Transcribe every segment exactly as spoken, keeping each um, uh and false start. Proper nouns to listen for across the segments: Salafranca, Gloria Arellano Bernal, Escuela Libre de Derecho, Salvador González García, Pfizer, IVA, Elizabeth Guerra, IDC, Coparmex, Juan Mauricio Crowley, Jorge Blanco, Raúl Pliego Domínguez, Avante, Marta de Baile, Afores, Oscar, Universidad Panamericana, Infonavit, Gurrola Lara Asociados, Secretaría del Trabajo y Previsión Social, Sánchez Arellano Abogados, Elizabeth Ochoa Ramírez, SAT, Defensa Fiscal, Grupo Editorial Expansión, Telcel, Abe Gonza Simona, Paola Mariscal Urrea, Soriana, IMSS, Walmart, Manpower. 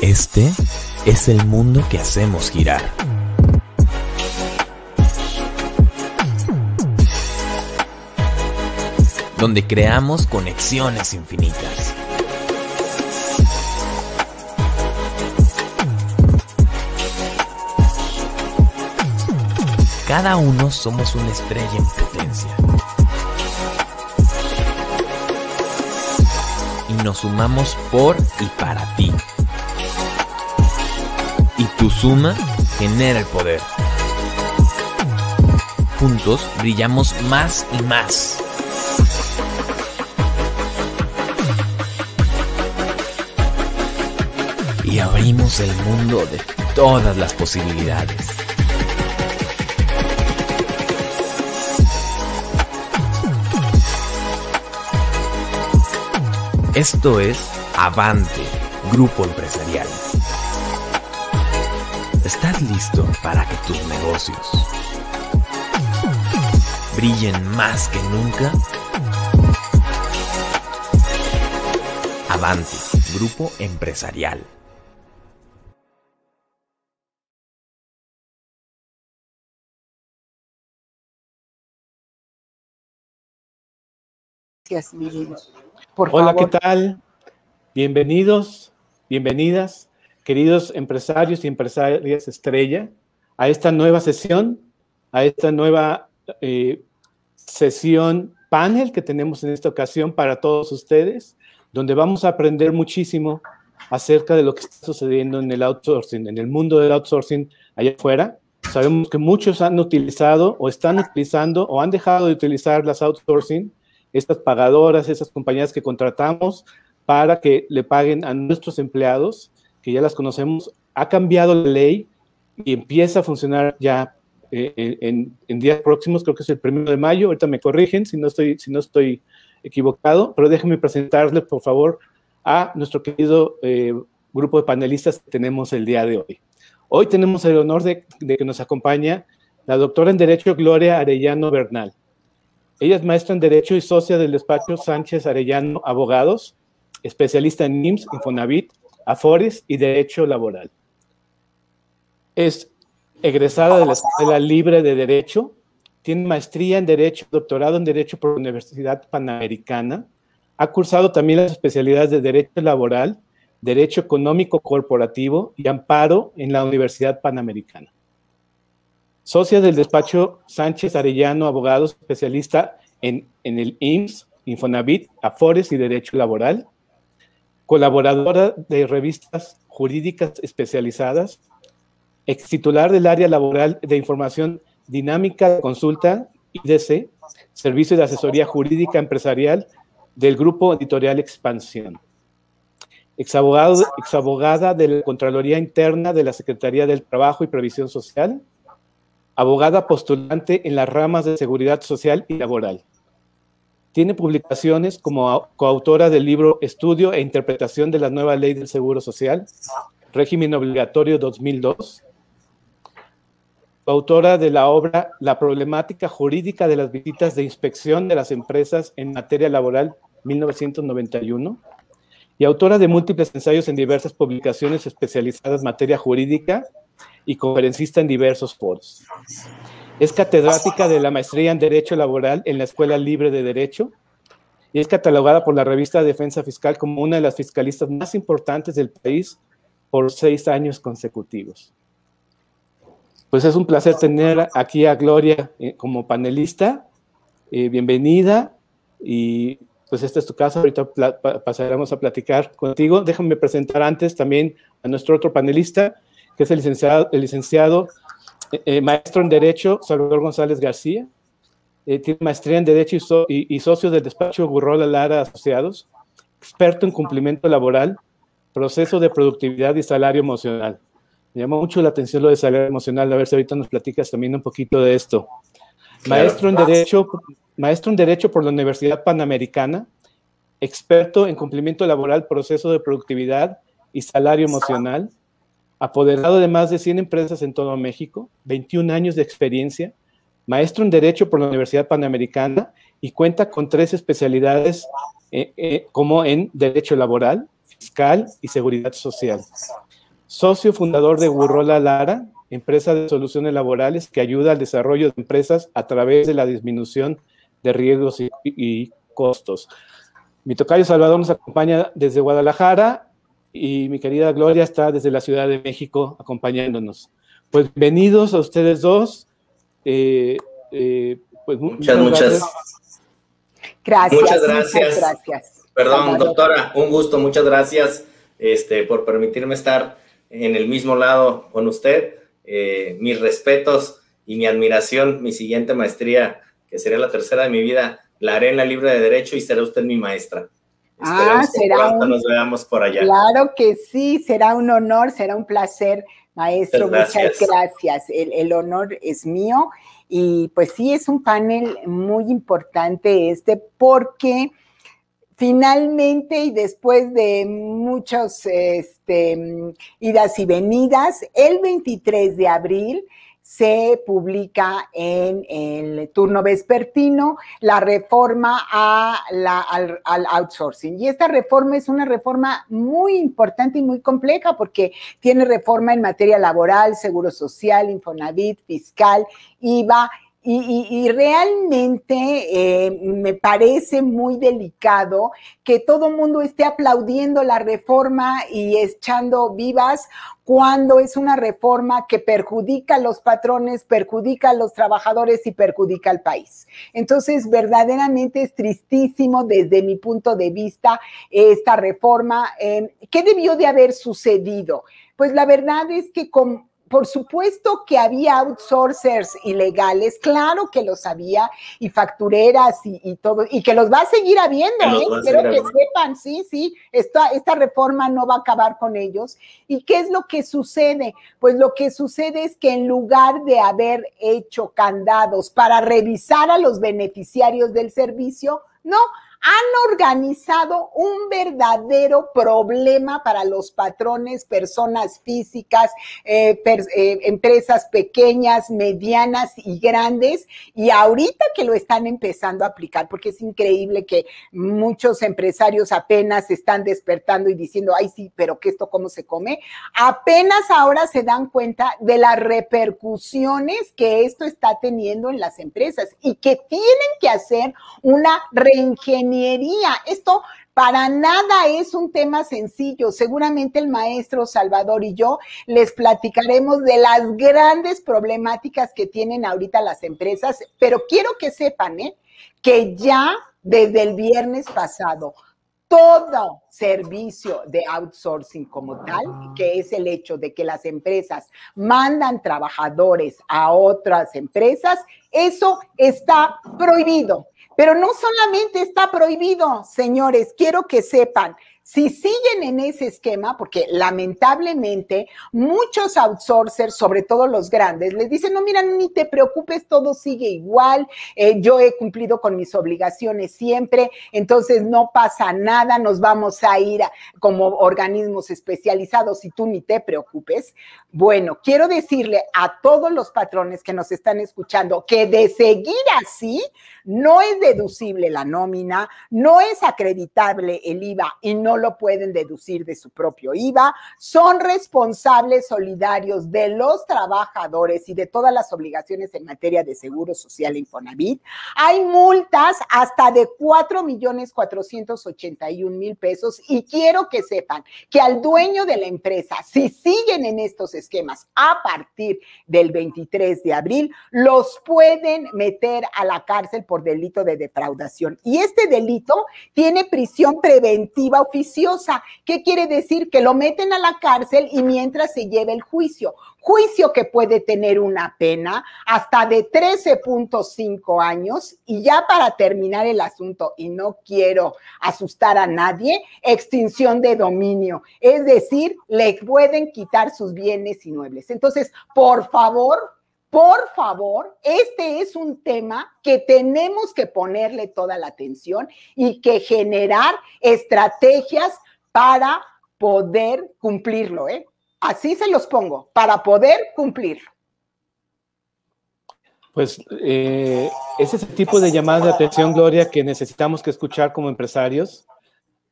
Este es el mundo que hacemos girar. Donde creamos conexiones infinitas. Cada uno somos una estrella en potencia. Y nos sumamos por y para ti. Y tu suma genera el poder. Juntos brillamos más y más. Y abrimos el mundo de todas las posibilidades. Esto es Avante, Grupo Empresarial. ¿Estás listo para que tus negocios brillen más que nunca? Avante, Grupo Empresarial. Gracias, amigos. Por favor. Hola, ¿qué tal? Bienvenidos, bienvenidas, queridos empresarios y empresarias estrella, a esta nueva sesión, a esta nueva eh, sesión panel que tenemos en esta ocasión para todos ustedes, donde vamos a aprender muchísimo acerca de lo que está sucediendo en el outsourcing, en el mundo del outsourcing allá afuera. Sabemos que muchos han utilizado o están utilizando o han dejado de utilizar las outsourcing, estas pagadoras, esas compañías que contratamos para que le paguen a nuestros empleados, que ya las conocemos. Ha cambiado la ley y empieza a funcionar ya eh, en, en días próximos, creo que es el primero de mayo, ahorita me corrigen si no estoy, si no estoy equivocado, pero déjenme presentarles, por favor, a nuestro querido eh, grupo de panelistas que tenemos el día de hoy. Hoy tenemos el honor de, de que nos acompaña la doctora en Derecho Gloria Arellano Bernal. Ella es maestra en Derecho y socia del despacho Sánchez Arellano Abogados, especialista en I M S S, Infonavit, Afores y Derecho Laboral. Es egresada de la Escuela Libre de Derecho, tiene maestría en Derecho, doctorado en Derecho por la Universidad Panamericana, ha cursado también las especialidades de Derecho Laboral, Derecho Económico Corporativo y Amparo en la Universidad Panamericana. Socia del despacho Sánchez Arellano Abogados, especialista en, en el I M S S, Infonavit, Afores y Derecho Laboral. Colaboradora de revistas jurídicas especializadas. Extitular del área laboral de información dinámica de consulta, I D C, Servicio de Asesoría Jurídica Empresarial del Grupo Editorial Expansión. Exabogado, exabogada de la Contraloría Interna de la Secretaría del Trabajo y Previsión Social. Abogada postulante en las ramas de seguridad social y laboral. Tiene publicaciones como coautora del libro Estudio e Interpretación de la Nueva Ley del Seguro Social, Régimen Obligatorio dos mil dos, coautora de la obra La Problemática Jurídica de las Visitas de Inspección de las Empresas en Materia Laboral mil novecientos noventa y uno, y autora de múltiples ensayos en diversas publicaciones especializadas en materia jurídica, y conferencista en diversos foros. Es catedrática de la maestría en Derecho Laboral en la Escuela Libre de Derecho y es catalogada por la revista Defensa Fiscal como una de las fiscalistas más importantes del país por seis años consecutivos. Pues es un placer tener aquí a Gloria como panelista. Eh, bienvenida y pues esta es tu casa, ahorita pasaremos a platicar contigo. Déjame presentar antes también a nuestro otro panelista, que es el licenciado, el licenciado eh, maestro en Derecho Salvador González García. Eh, tiene maestría en Derecho y, so, y, y socio del despacho Gurrola Lara Asociados, experto en cumplimiento laboral, proceso de productividad y salario emocional. Me llamó mucho la atención lo de salario emocional, a ver si ahorita nos platicas también un poquito de esto. Maestro en Derecho, maestro en Derecho por la Universidad Panamericana, experto en cumplimiento laboral, proceso de productividad y salario emocional, apoderado de más de cien empresas en todo México, veintiún años de experiencia, maestro en Derecho por la Universidad Panamericana y cuenta con tres especialidades eh, eh, como en Derecho Laboral, Fiscal y Seguridad Social. socio fundador de Gurrola Lara, empresa de soluciones laborales que ayuda al desarrollo de empresas a través de la disminución de riesgos y, y costos. Mi tocayo Salvador nos acompaña desde Guadalajara y mi querida Gloria está desde la Ciudad de México acompañándonos. Pues bienvenidos a ustedes dos. Eh, eh, pues muchas, muchas gracias. Gracias. Muchas gracias. Muchas gracias. Perdón, Salvador. Doctora, un gusto, muchas gracias este, por permitirme estar en el mismo lado con usted. Eh, mis respetos y mi admiración, mi siguiente maestría, que sería la tercera de mi vida, la haré en la Libre de Derecho y será usted mi maestra. Ah, Esperemos será que pronto un... nos veamos por allá. Claro que sí, será un honor, será un placer, maestro. Muchas gracias. Muchas gracias. El, el honor es mío y pues sí, es un panel muy importante este porque... Finalmente, y después de muchas este, idas y venidas, el veintitrés de abril se publica en el turno vespertino la reforma a la, al, al outsourcing. Y esta reforma es una reforma muy importante y muy compleja porque tiene reforma en materia laboral, seguro social, Infonavit, fiscal, I V A, Y, y, y realmente eh, me parece muy delicado que todo mundo esté aplaudiendo la reforma y echando vivas cuando es una reforma que perjudica a los patrones, perjudica a los trabajadores y perjudica al país. Entonces, verdaderamente es tristísimo desde mi punto de vista esta reforma. Eh, ¿Qué debió de haber sucedido? Pues la verdad es que con... Por supuesto que había outsourcers ilegales, claro que los había, y factureras y, y todo, y que los va a seguir habiendo, ¿eh? Quiero que sepan, sí, sí, esta, esta reforma no va a acabar con ellos. ¿Y qué es lo que sucede? Pues lo que sucede es que en lugar de haber hecho candados para revisar a los beneficiarios del servicio, no, han organizado un verdadero problema para los patrones, personas físicas, eh, per, eh, empresas pequeñas, medianas y grandes, y ahorita que lo están empezando a aplicar, porque es increíble que muchos empresarios apenas están despertando y diciendo, ay sí, pero que esto cómo se come, apenas ahora se dan cuenta de las repercusiones que esto está teniendo en las empresas y que tienen que hacer una reingeniería. Esto para nada es un tema sencillo. Seguramente el maestro Salvador y yo les platicaremos de las grandes problemáticas que tienen ahorita las empresas, pero quiero que sepan ¿eh? que ya desde el viernes pasado todo servicio de outsourcing como tal, que es el hecho de que las empresas mandan trabajadores a otras empresas, eso está prohibido. Pero no solamente está prohibido, señores, quiero que sepan, si siguen en ese esquema, porque lamentablemente muchos outsourcers, sobre todo los grandes, les dicen, no, mira, ni te preocupes, todo sigue igual, eh, yo he cumplido con mis obligaciones siempre, entonces no pasa nada, nos vamos a ir a, como organismos especializados y tú ni te preocupes. Bueno, quiero decirle a todos los patrones que nos están escuchando que de seguir así no es deducible la nómina, no es acreditable el I V A y no lo pueden deducir de su propio I V A, son responsables solidarios de los trabajadores y de todas las obligaciones en materia de seguro social Infonavit. Hay multas hasta de cuatro millones cuatrocientos ochenta y un mil pesos y quiero que sepan que al dueño de la empresa, si siguen en estos esquemas a partir del veintitrés de abril, los pueden meter a la cárcel por delito de defraudación. Y este delito tiene prisión preventiva oficial. Oficiosa. ¿Qué quiere decir? Que lo meten a la cárcel y mientras se lleva el juicio. Juicio que puede tener una pena hasta de trece punto cinco años. Y ya para terminar el asunto, y no quiero asustar a nadie, extinción de dominio. Es decir, le pueden quitar sus bienes inmuebles. Entonces, por favor... Por favor, este es un tema que tenemos que ponerle toda la atención y que generar estrategias para poder cumplirlo, ¿eh? Así se los pongo, para poder cumplirlo. Pues eh, es ese tipo de llamadas de atención, Gloria, que necesitamos que escuchar como empresarios.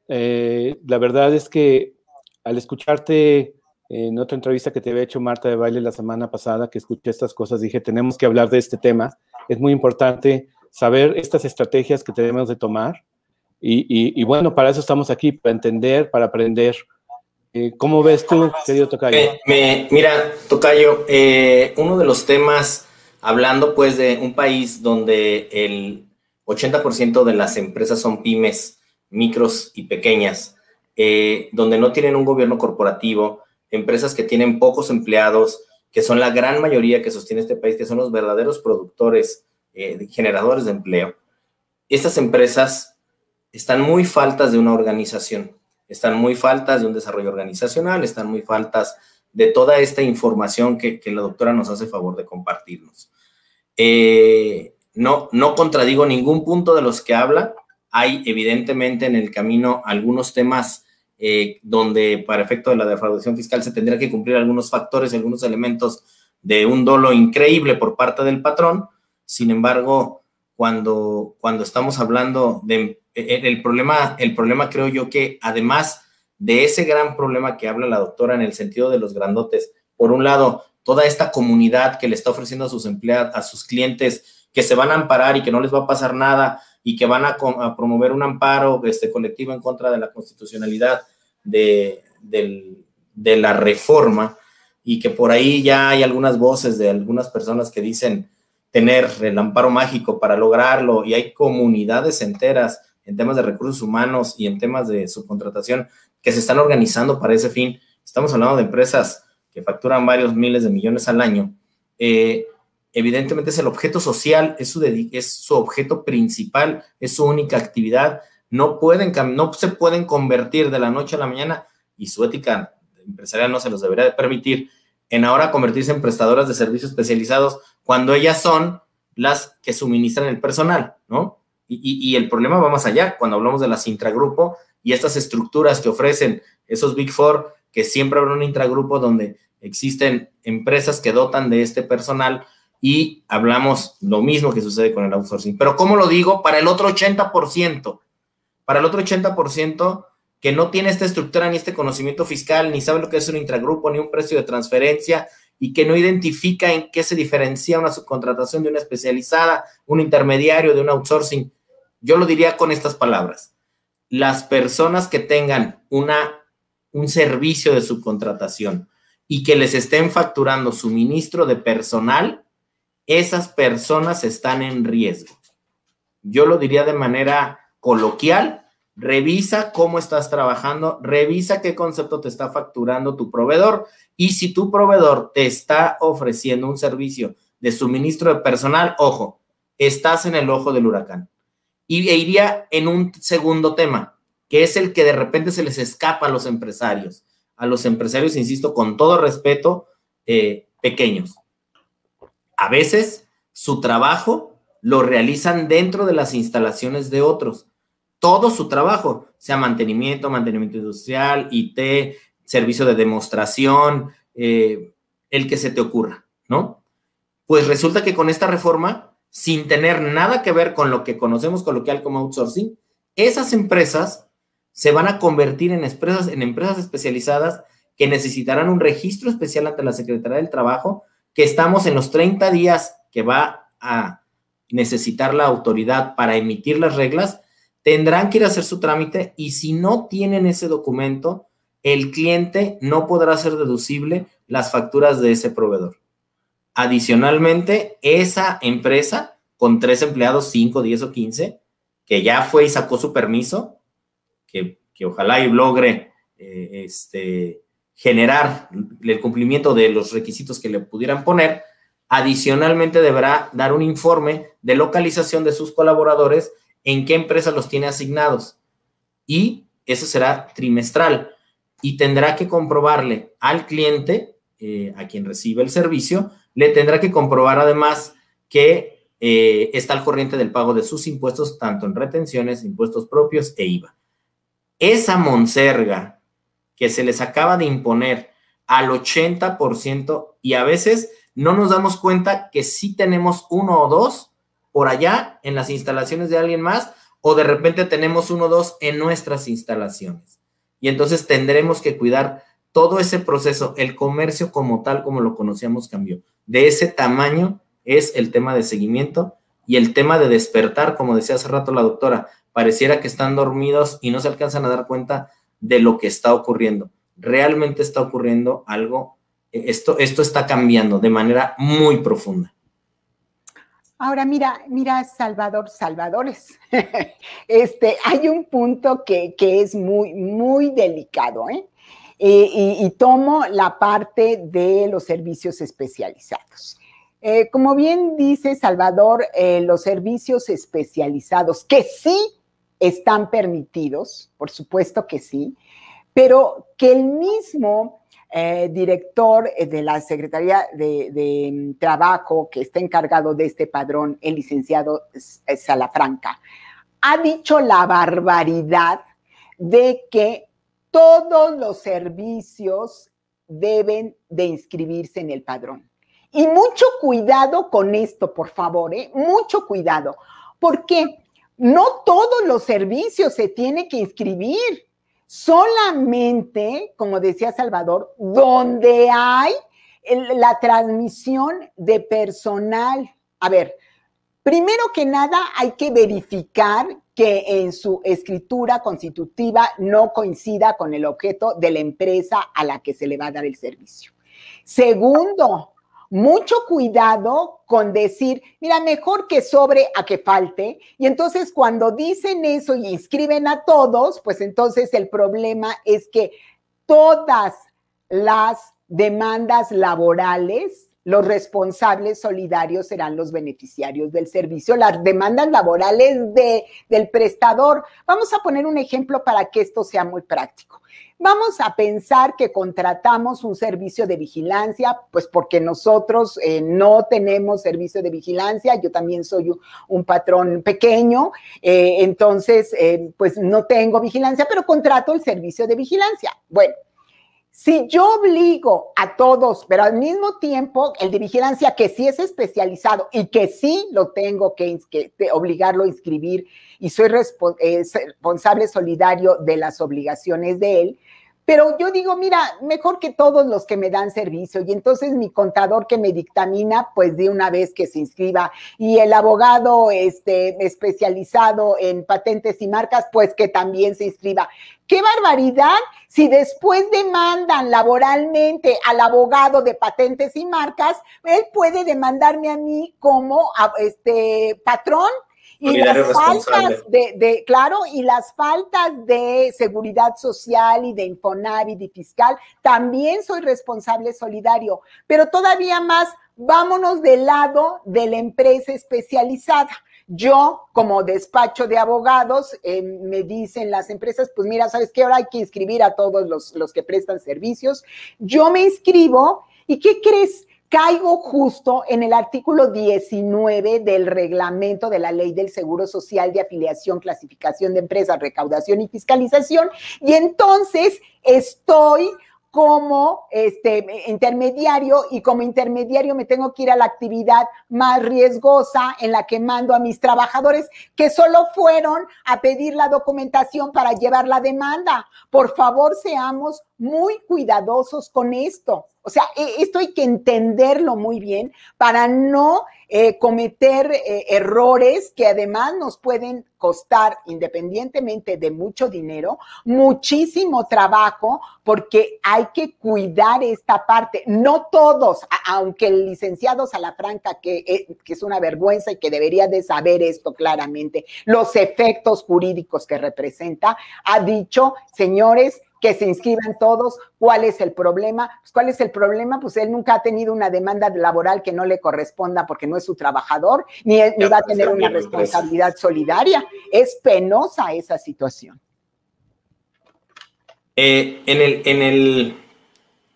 Eh, la verdad es que al escucharte en otra entrevista que te había hecho Marta de Baile la semana pasada, que escuché estas cosas, dije, tenemos que hablar de este tema. Es muy importante saber estas estrategias que tenemos de tomar. Y, y, y bueno, para eso estamos aquí, para entender, para aprender. ¿Cómo ves tú, querido Tocayo? Me, me, mira, Tocayo, eh, uno de los temas, hablando pues de un país donde el ochenta por ciento de las empresas son pymes, micros y pequeñas, eh, donde no tienen un gobierno corporativo, empresas que tienen pocos empleados, que son la gran mayoría que sostiene este país, que son los verdaderos productores, eh, generadores de empleo. Estas empresas están muy faltas de una organización. Están muy faltas de un desarrollo organizacional, están muy faltas de toda esta información que, que la doctora nos hace favor de compartirnos. Eh, no, no contradigo ningún punto de los que habla. Hay evidentemente en el camino algunos temas eh, donde para efecto de la defraudación fiscal se tendrá que cumplir algunos factores, algunos elementos de un dolo increíble por parte del patrón. Sin embargo, cuando, cuando estamos hablando de El problema, el problema creo yo que además de ese gran problema que habla la doctora en el sentido de los grandotes, por un lado, toda esta comunidad que le está ofreciendo a sus empleados, a sus clientes, que se van a amparar y que no les va a pasar nada y que van a, a promover un amparo este, colectivo en contra de la constitucionalidad de, del, de la reforma, y que por ahí ya hay algunas voces de algunas personas que dicen tener el amparo mágico para lograrlo, y hay comunidades enteras en temas de recursos humanos y en temas de subcontratación que se están organizando para ese fin. Estamos hablando de empresas que facturan varios miles de millones al año. Eh, evidentemente es el objeto social, es su, es su objeto principal, es su única actividad. No, pueden, no se pueden convertir de la noche a la mañana, y su ética empresarial no se los debería de permitir, en ahora convertirse en prestadoras de servicios especializados cuando ellas son las que suministran el personal, ¿no? Y, y, y el problema va más allá, cuando hablamos de las intragrupo y estas estructuras que ofrecen esos Big Four, que siempre habrá un intragrupo donde existen empresas que dotan de este personal, y hablamos lo mismo que sucede con el outsourcing. Pero ¿cómo lo digo? Para el otro ochenta por ciento, para el otro ochenta por ciento que no tiene esta estructura ni este conocimiento fiscal, ni sabe lo que es un intragrupo, ni un precio de transferencia, y que no identifica en qué se diferencia una subcontratación de una especializada, un intermediario, de un outsourcing. Yo lo diría con estas palabras. Las personas que tengan una, un servicio de subcontratación y que les estén facturando suministro de personal, esas personas están en riesgo. Yo lo diría de manera coloquial. Revisa cómo estás trabajando, revisa qué concepto te está facturando tu proveedor, y si tu proveedor te está ofreciendo un servicio de suministro de personal, ojo, estás en el ojo del huracán. Y e iría en un segundo tema, que es el que de repente se les escapa a los empresarios, a los empresarios, insisto, con todo respeto, eh, pequeños. A veces su trabajo lo realizan dentro de las instalaciones de otros. Todo su trabajo, sea mantenimiento, mantenimiento industrial, I T, servicio de demostración, eh, el que se te ocurra, ¿no? Pues resulta que con esta reforma, sin tener nada que ver con lo que conocemos coloquial como outsourcing, esas empresas se van a convertir en empresas, en empresas especializadas que necesitarán un registro especial ante la Secretaría del Trabajo, que estamos en los treinta días que va a necesitar la autoridad para emitir las reglas. Tendrán que ir a hacer su trámite, y si no tienen ese documento, el cliente no podrá hacer deducible las facturas de ese proveedor. Adicionalmente, esa empresa con tres empleados, cinco, diez o quince, que ya fue y sacó su permiso, que, que ojalá y logre eh, este, generar el cumplimiento de los requisitos que le pudieran poner, adicionalmente deberá dar un informe de localización de sus colaboradores, en qué empresa los tiene asignados, y eso será trimestral, y tendrá que comprobarle al cliente, eh, a quien recibe el servicio, le tendrá que comprobar además que eh, está al corriente del pago de sus impuestos, tanto en retenciones, impuestos propios e I V A. Esa monserga que se les acaba de imponer al ochenta por ciento, y a veces no nos damos cuenta que sí tenemos uno o dos por allá en las instalaciones de alguien más, o de repente tenemos uno o dos en nuestras instalaciones. Y entonces tendremos que cuidar todo ese proceso, el comercio como tal, como lo conocíamos, cambió. De ese tamaño es el tema de seguimiento y el tema de despertar, como decía hace rato la doctora, pareciera que están dormidos y no se alcanzan a dar cuenta de lo que está ocurriendo. Realmente está ocurriendo algo, esto, esto está cambiando de manera muy profunda. Ahora, mira, mira, Salvador, Salvadores, este, hay un punto que, que es muy, muy delicado, ¿eh? Y, y, y tomo la parte de los servicios especializados. Eh, como bien dice Salvador, eh, los servicios especializados, que sí están permitidos, por supuesto que sí, pero que el mismo eh, director de la Secretaría de, de Trabajo, que está encargado de este padrón, el licenciado Salafranca, ha dicho la barbaridad de que todos los servicios deben de inscribirse en el padrón. Y mucho cuidado con esto, por favor, ¿eh? Mucho cuidado, porque no todos los servicios se tienen que inscribir, solamente, como decía Salvador, donde hay la transmisión de personal. A ver, primero que nada hay que verificar que en su escritura constitutiva no coincida con el objeto de la empresa a la que se le va a dar el servicio. Segundo, mucho cuidado con decir, mira, mejor que sobre a que falte. Y entonces cuando dicen eso y inscriben a todos, pues entonces el problema es que todas las demandas laborales, los responsables solidarios serán los beneficiarios del servicio, las demandas laborales de, del prestador. Vamos a poner un ejemplo para que esto sea muy práctico. Vamos a pensar que contratamos un servicio de vigilancia, pues porque nosotros eh, no tenemos servicio de vigilancia, yo también soy un, un patrón pequeño, eh, entonces eh, pues no tengo vigilancia, pero contrato el servicio de vigilancia. Bueno, si yo obligo a todos, pero al mismo tiempo el de vigilancia que sí es especializado y que sí lo tengo que, que obligarlo a inscribir y soy respo eh, responsable solidario de las obligaciones de él, pero yo digo, mira, mejor que todos los que me dan servicio y entonces mi contador que me dictamina, pues de una vez que se inscriba y el abogado este, especializado en patentes y marcas, pues que también se inscriba. ¡Qué barbaridad! Si después demandan laboralmente al abogado de patentes y marcas, él puede demandarme a mí como a, este patrón. Y las faltas de, de, claro, y las faltas de seguridad social y de Infonavit y fiscal, también soy responsable solidario. Pero todavía más, vámonos del lado de la empresa especializada. Yo, como despacho de abogados, eh, me dicen las empresas, pues mira, ¿sabes qué? Ahora hay que inscribir a todos los, los que prestan servicios. Yo me inscribo, ¿y qué crees? Caigo justo en el artículo diecinueve del reglamento de la Ley del Seguro Social de Afiliación, Clasificación de Empresas, Recaudación y Fiscalización, y entonces estoy como este, intermediario y como intermediario me tengo que ir a la actividad más riesgosa en la que mando a mis trabajadores que solo fueron a pedir la documentación para llevar la demanda. Por favor, seamos muy cuidadosos con esto. O sea, esto hay que entenderlo muy bien para no eh, cometer eh, errores que además nos pueden costar, independientemente de mucho dinero, muchísimo trabajo, porque hay que cuidar esta parte. No todos, aunque el licenciado Salafranca, que, eh, que es una vergüenza y que debería de saber esto claramente, los efectos jurídicos que representa, ha dicho, señores, que se inscriban todos. ¿Cuál es el problema? Pues, ¿cuál es el problema? Pues él nunca ha tenido una demanda laboral que no le corresponda porque no es su trabajador, ni, él, ni va a tener una responsabilidad solidaria. Es penosa esa situación. Eh, en, el, en, el,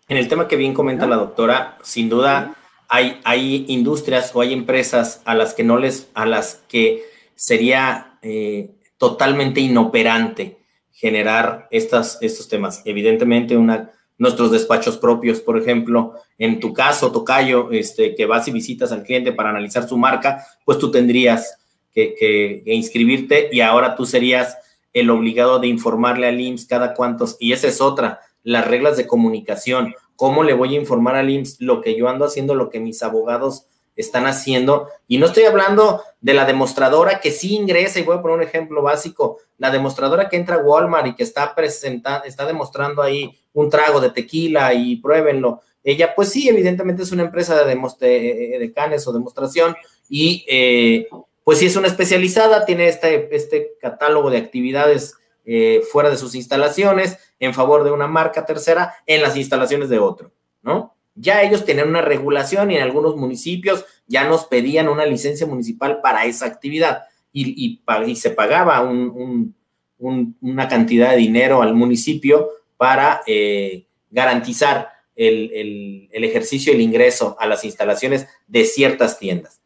en el tema que bien comenta ¿no? la doctora, sin duda ¿sí? hay, hay industrias o hay empresas a las que no les, a las que sería eh, totalmente inoperante generar estas, estos temas. Evidentemente, una, nuestros despachos propios, por ejemplo, en tu caso, Tocayo, este, que vas y visitas al cliente para analizar su marca, pues tú tendrías que, que, que inscribirte y ahora tú serías el obligado de informarle al I M S S cada cuántos, y esa es otra, las reglas de comunicación, cómo le voy a informar al I M S S lo que yo ando haciendo, lo que mis abogados están haciendo. Y no estoy hablando de la demostradora que sí ingresa, y voy a poner un ejemplo básico, la demostradora que entra a Walmart y que está presentando, está demostrando ahí un trago de tequila y pruébenlo. Ella, pues sí, evidentemente es una empresa de, de canes o demostración y eh, pues sí es una especializada, tiene este, este catálogo de actividades eh, fuera de sus instalaciones, en favor de una marca tercera, en las instalaciones de otro, ¿no? Ya ellos tenían una regulación y en algunos municipios ya nos pedían una licencia municipal para esa actividad y, y, y se pagaba un, un, un, una cantidad de dinero al municipio para eh, garantizar el, el, el ejercicio, el ingreso a las instalaciones de ciertas tiendas.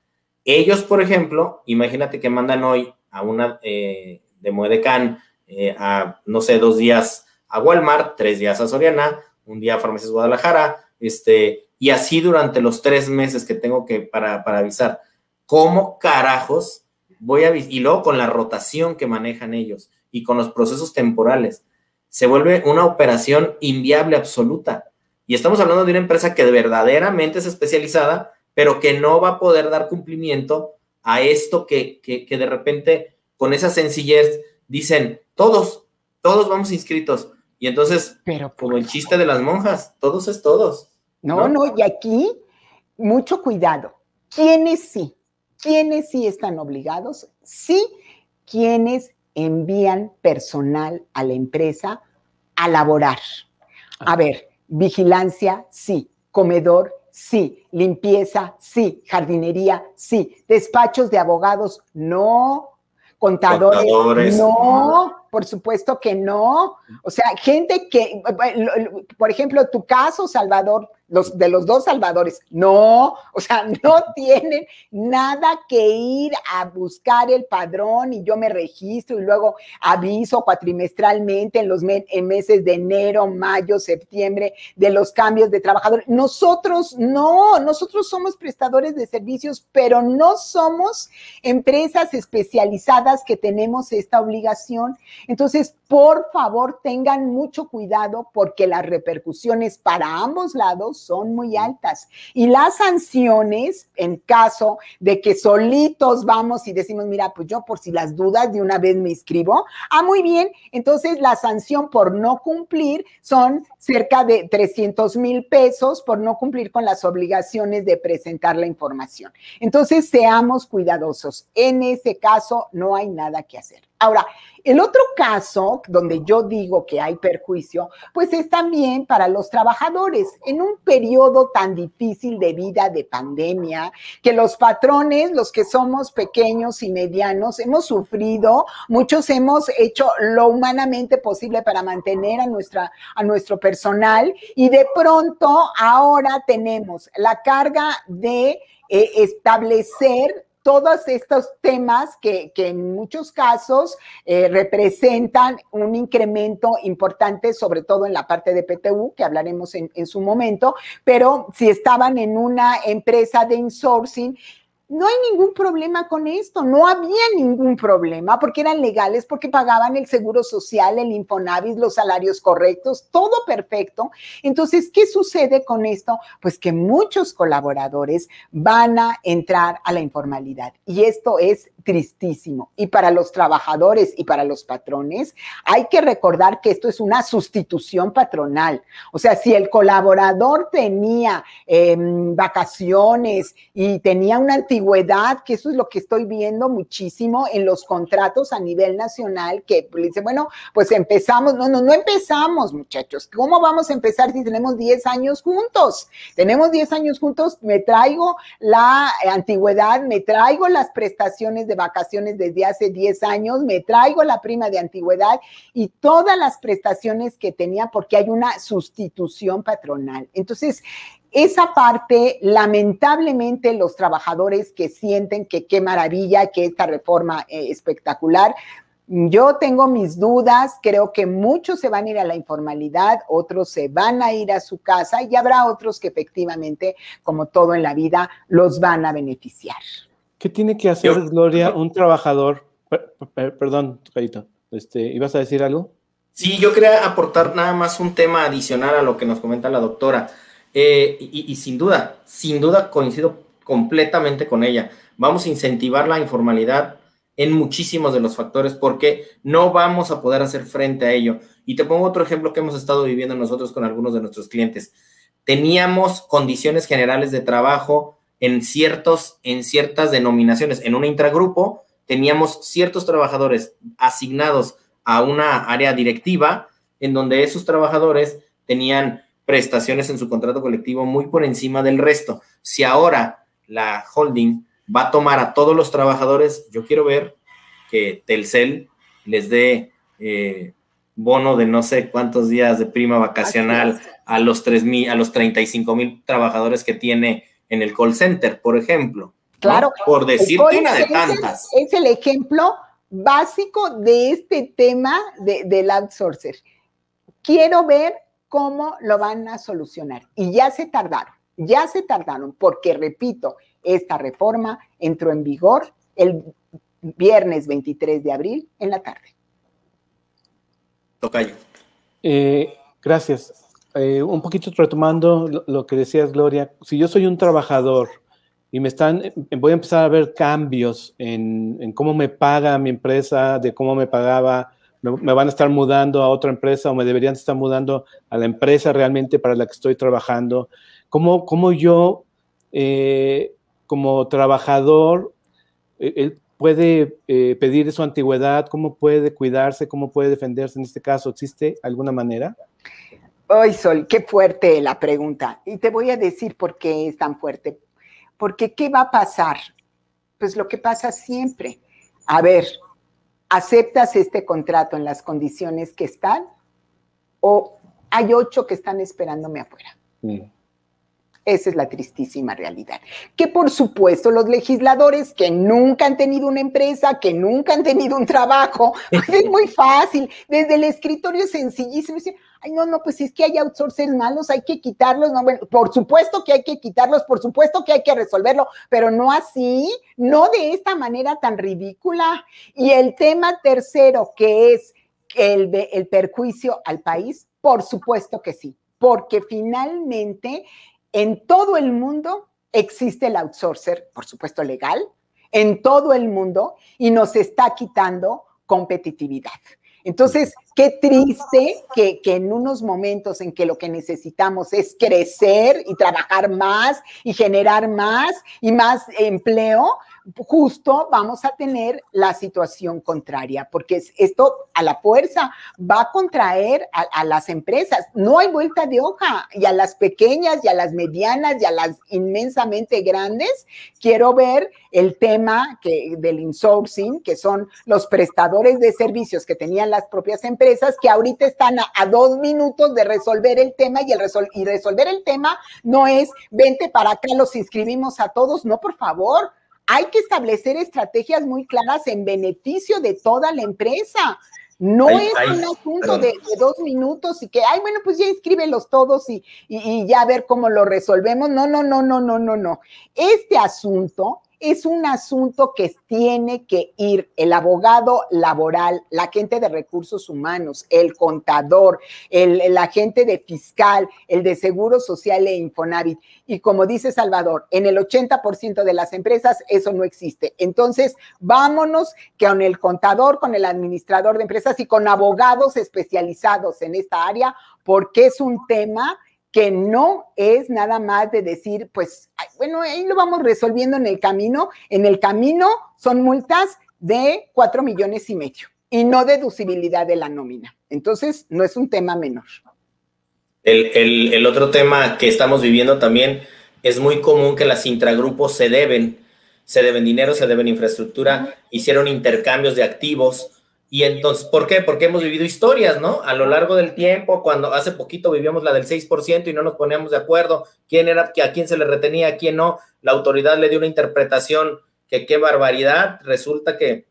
Ellos, por ejemplo, imagínate que mandan hoy a una eh, de Moedecán eh, a, no sé, dos días a Walmart, tres días a Soriana, un día a Farmacias Guadalajara, Este, y así durante los tres meses que tengo que para, para avisar. ¿Cómo carajos voy a avisar? Y luego con la rotación que manejan ellos y con los procesos temporales, se vuelve una operación inviable absoluta. Y estamos hablando de una empresa que verdaderamente es especializada, pero que no va a poder dar cumplimiento a esto que, que, que de repente con esa sencillez dicen, todos, todos vamos inscritos. Y entonces, pero como el chiste de las monjas, todos es todos. No, no, no, y aquí mucho cuidado. ¿Quiénes sí? ¿Quiénes sí están obligados? Sí, quienes envían personal a la empresa a laborar. A ver, vigilancia, sí. Comedor, sí. Limpieza, sí. Jardinería, sí. Despachos de abogados, no. Contadores, Contadores, no. Por supuesto que no. O sea, gente que, por ejemplo, tu caso, Salvador, los de los dos Salvadores, no, o sea, no tienen nada que ir a buscar el padrón y yo me registro y luego aviso cuatrimestralmente en los me en meses de enero, mayo, septiembre, de los cambios de trabajadores. Nosotros no, nosotros somos prestadores de servicios, pero no somos empresas especializadas que tenemos esta obligación. Entonces, por favor, tengan mucho cuidado porque las repercusiones para ambos lados son muy altas. Y las sanciones, en caso de que solitos vamos y decimos, mira, pues yo por si las dudas de una vez me inscribo. Ah, muy bien. Entonces, la sanción por no cumplir son cerca de trescientos mil pesos por no cumplir con las obligaciones de presentar la información. Entonces, seamos cuidadosos. En ese caso, no hay nada que hacer. Ahora, el otro caso donde yo digo que hay perjuicio, pues es también para los trabajadores. En un periodo tan difícil de vida de pandemia, que los patrones, los que somos pequeños y medianos, hemos sufrido, muchos hemos hecho lo humanamente posible para mantener a, nuestra, a nuestro personal y de pronto ahora tenemos la carga de eh, establecer todos estos temas que, que en muchos casos eh, representan un incremento importante, sobre todo en la parte de P T U, que hablaremos en, en su momento, pero si estaban en una empresa de insourcing, no hay ningún problema con esto, no había ningún problema porque eran legales, porque pagaban el seguro social, el Infonavit, los salarios correctos, todo perfecto. Entonces, ¿qué sucede con esto? Pues que muchos colaboradores van a entrar a la informalidad y esto es tristísimo. Y para los trabajadores y para los patrones, hay que recordar que esto es una sustitución patronal. O sea, si el colaborador tenía eh, vacaciones y tenía una antigüedad, que eso es lo que estoy viendo muchísimo en los contratos a nivel nacional, que dice, bueno, pues empezamos. No, no, no empezamos, muchachos. ¿Cómo vamos a empezar si tenemos diez años juntos? Tenemos diez años juntos, me traigo la antigüedad, me traigo las prestaciones de de vacaciones desde hace diez años, me traigo la prima de antigüedad y todas las prestaciones que tenía porque hay una sustitución patronal. Entonces, esa parte, lamentablemente, los trabajadores que sienten que qué maravilla, que esta reforma eh, espectacular, yo tengo mis dudas, creo que muchos se van a ir a la informalidad, otros se van a ir a su casa y habrá otros que efectivamente, como todo en la vida, los van a beneficiar. ¿Qué tiene que hacer, Gloria, un trabajador? Per, per, perdón, Carito, este, ¿ibas a decir algo? Sí, yo quería aportar nada más un tema adicional a lo que nos comenta la doctora. Eh, y, y sin duda, sin duda coincido completamente con ella. Vamos a incentivar la informalidad en muchísimos de los factores porque no vamos a poder hacer frente a ello. Y te pongo otro ejemplo que hemos estado viviendo nosotros con algunos de nuestros clientes. Teníamos condiciones generales de trabajo en, ciertos, en ciertas denominaciones. En un intragrupo teníamos ciertos trabajadores asignados a una área directiva en donde esos trabajadores tenían prestaciones en su contrato colectivo muy por encima del resto. Si ahora la holding va a tomar a todos los trabajadores, yo quiero ver que Telcel les dé eh, bono de no sé cuántos días de prima vacacional a los, tres mil, a los treinta y cinco mil trabajadores que tiene en el call center, por ejemplo. Claro. ¿No? Por decirte una de tantas. Es el ejemplo básico de este tema de, del outsourcer. Quiero ver cómo lo van a solucionar. Y ya se tardaron, ya se tardaron, porque, repito, esta reforma entró en vigor el viernes veintitrés de abril en la tarde. Tocayo. Eh, gracias. Eh, un poquito retomando lo, lo que decías, Gloria. Si yo soy un trabajador y me están, voy a empezar a ver cambios en, en cómo me paga mi empresa, de cómo me pagaba, me, me van a estar mudando a otra empresa o me deberían estar mudando a la empresa realmente para la que estoy trabajando. ¿Cómo, cómo yo, eh, como trabajador, eh, él puede eh, pedir su antigüedad? ¿Cómo puede cuidarse? ¿Cómo puede defenderse en este caso? ¿Existe alguna manera? Ay, Sol, qué fuerte la pregunta. Y te voy a decir por qué es tan fuerte. Porque, ¿qué va a pasar? Pues lo que pasa siempre. A ver, ¿aceptas este contrato en las condiciones que están? ¿O hay ocho que están esperándome afuera? Sí. Esa es la tristísima realidad. Que, por supuesto, los legisladores que nunca han tenido una empresa, que nunca han tenido un trabajo, pues es muy fácil. Desde el escritorio es sencillísimo. Dicen, ay, no, no, pues es que hay outsourcers malos, hay que quitarlos. No, bueno, por supuesto que hay que quitarlos, por supuesto que hay que resolverlo, pero no así, no de esta manera tan ridícula. Y el tema tercero, que es el, el perjuicio al país, por supuesto que sí, porque finalmente en todo el mundo existe el outsourcer, por supuesto legal, en todo el mundo, y nos está quitando competitividad. Entonces, qué triste que, que en unos momentos en que lo que necesitamos es crecer y trabajar más y generar más y más empleo, justo vamos a tener la situación contraria, porque esto a la fuerza va a contraer a, a las empresas. No hay vuelta de hoja, y a las pequeñas, y a las medianas, y a las inmensamente grandes. Quiero ver el tema que, del insourcing, que son los prestadores de servicios que tenían las propias empresas, que ahorita están a, a dos minutos de resolver el tema, y, el resol y resolver el tema no es, vente para acá, los inscribimos a todos. No, por favor. Hay que establecer estrategias muy claras en beneficio de toda la empresa. No ay, es ay, un asunto de, de dos minutos y que, ay, bueno, pues ya inscríbelos todos y, y, y ya a ver cómo lo resolvemos. No, no, no, no, no, no, no. Este asunto es un asunto que tiene que ir el abogado laboral, la gente de recursos humanos, el contador, el, el agente de fiscal, el de Seguro Social e Infonavit. Y como dice Salvador, en el ochenta por ciento de las empresas eso no existe. Entonces, vámonos que con el contador, con el administrador de empresas y con abogados especializados en esta área, porque es un tema que no es nada más de decir, pues, bueno, ahí lo vamos resolviendo en el camino. En el camino son multas de cuatro millones y medio y no deducibilidad de la nómina. Entonces, no es un tema menor. El, el, el otro tema que estamos viviendo también es muy común que las intragrupos se deben, se deben dinero, se deben infraestructura, hicieron intercambios de activos. Y entonces, ¿por qué? Porque hemos vivido historias, ¿no? A lo largo del tiempo, cuando hace poquito vivíamos la del seis por ciento y no nos poníamos de acuerdo quién era, a quién se le retenía, a quién no. La autoridad le dio una interpretación que qué barbaridad. Resulta que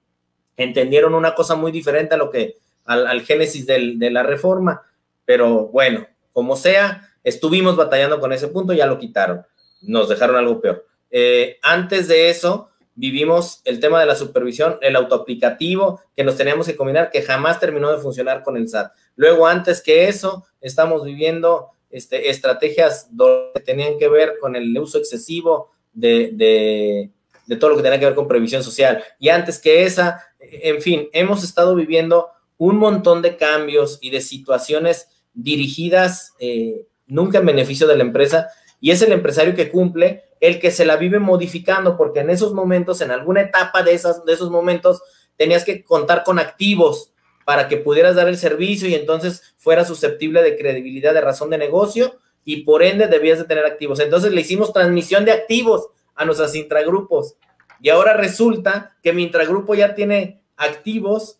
entendieron una cosa muy diferente a lo que, al, al génesis del, de la reforma. Pero bueno, como sea, estuvimos batallando con ese punto, ya lo quitaron. Nos dejaron algo peor. Eh, antes de eso, vivimos el tema de la supervisión, el autoaplicativo que nos teníamos que combinar, que jamás terminó de funcionar con el S A T. Luego, antes que eso, estamos viviendo este, estrategias que tenían que ver con el uso excesivo de, de, de todo lo que tenía que ver con previsión social. Y antes que esa, en fin, hemos estado viviendo un montón de cambios y de situaciones dirigidas eh, nunca en beneficio de la empresa, y es el empresario que cumple el que se la vive modificando, porque en esos momentos, en alguna etapa de, esas, de esos momentos, tenías que contar con activos para que pudieras dar el servicio y entonces fuera susceptible de credibilidad de razón de negocio y por ende debías de tener activos. Entonces le hicimos transmisión de activos a nuestros intragrupos y ahora resulta que mi intragrupo ya tiene activos,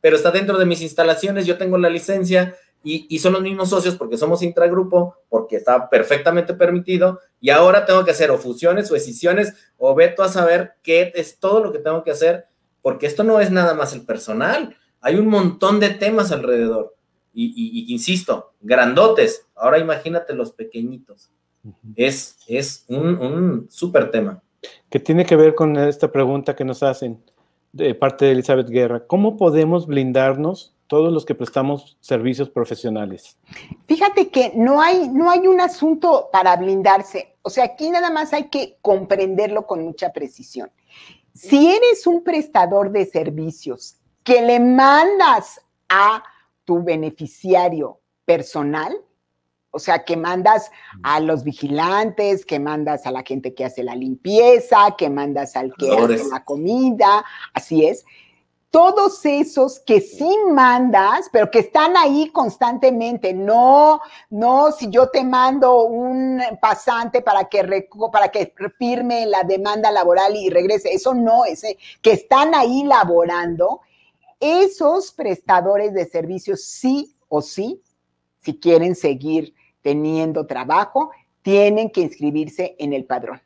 pero está dentro de mis instalaciones, yo tengo la licencia Y, y son los mismos socios porque somos intragrupo, porque está perfectamente permitido, y ahora tengo que hacer o fusiones o escisiones o veto a saber qué es todo lo que tengo que hacer, porque esto no es nada más el personal, hay un montón de temas alrededor, y, y, y insisto, grandotes, ahora imagínate los pequeñitos, uh-huh. es, es un, un súper tema. ¿Qué tiene que ver con esta pregunta que nos hacen de parte de Elizabeth Guerra? ¿Cómo podemos blindarnos todos los que prestamos servicios profesionales? Fíjate que no hay, no hay un asunto para blindarse. O sea, aquí nada más hay que comprenderlo con mucha precisión. Si eres un prestador de servicios que le mandas a tu beneficiario personal, o sea, que mandas a los vigilantes, que mandas a la gente que hace la limpieza, que mandas al que hace la comida, así es, todos esos que sí mandas, pero que están ahí constantemente. No, no, si yo te mando un pasante para que, recu para que firme la demanda laboral y regrese, eso no, ese que están ahí laborando, esos prestadores de servicios sí o sí, si quieren seguir teniendo trabajo, tienen que inscribirse en el padrón.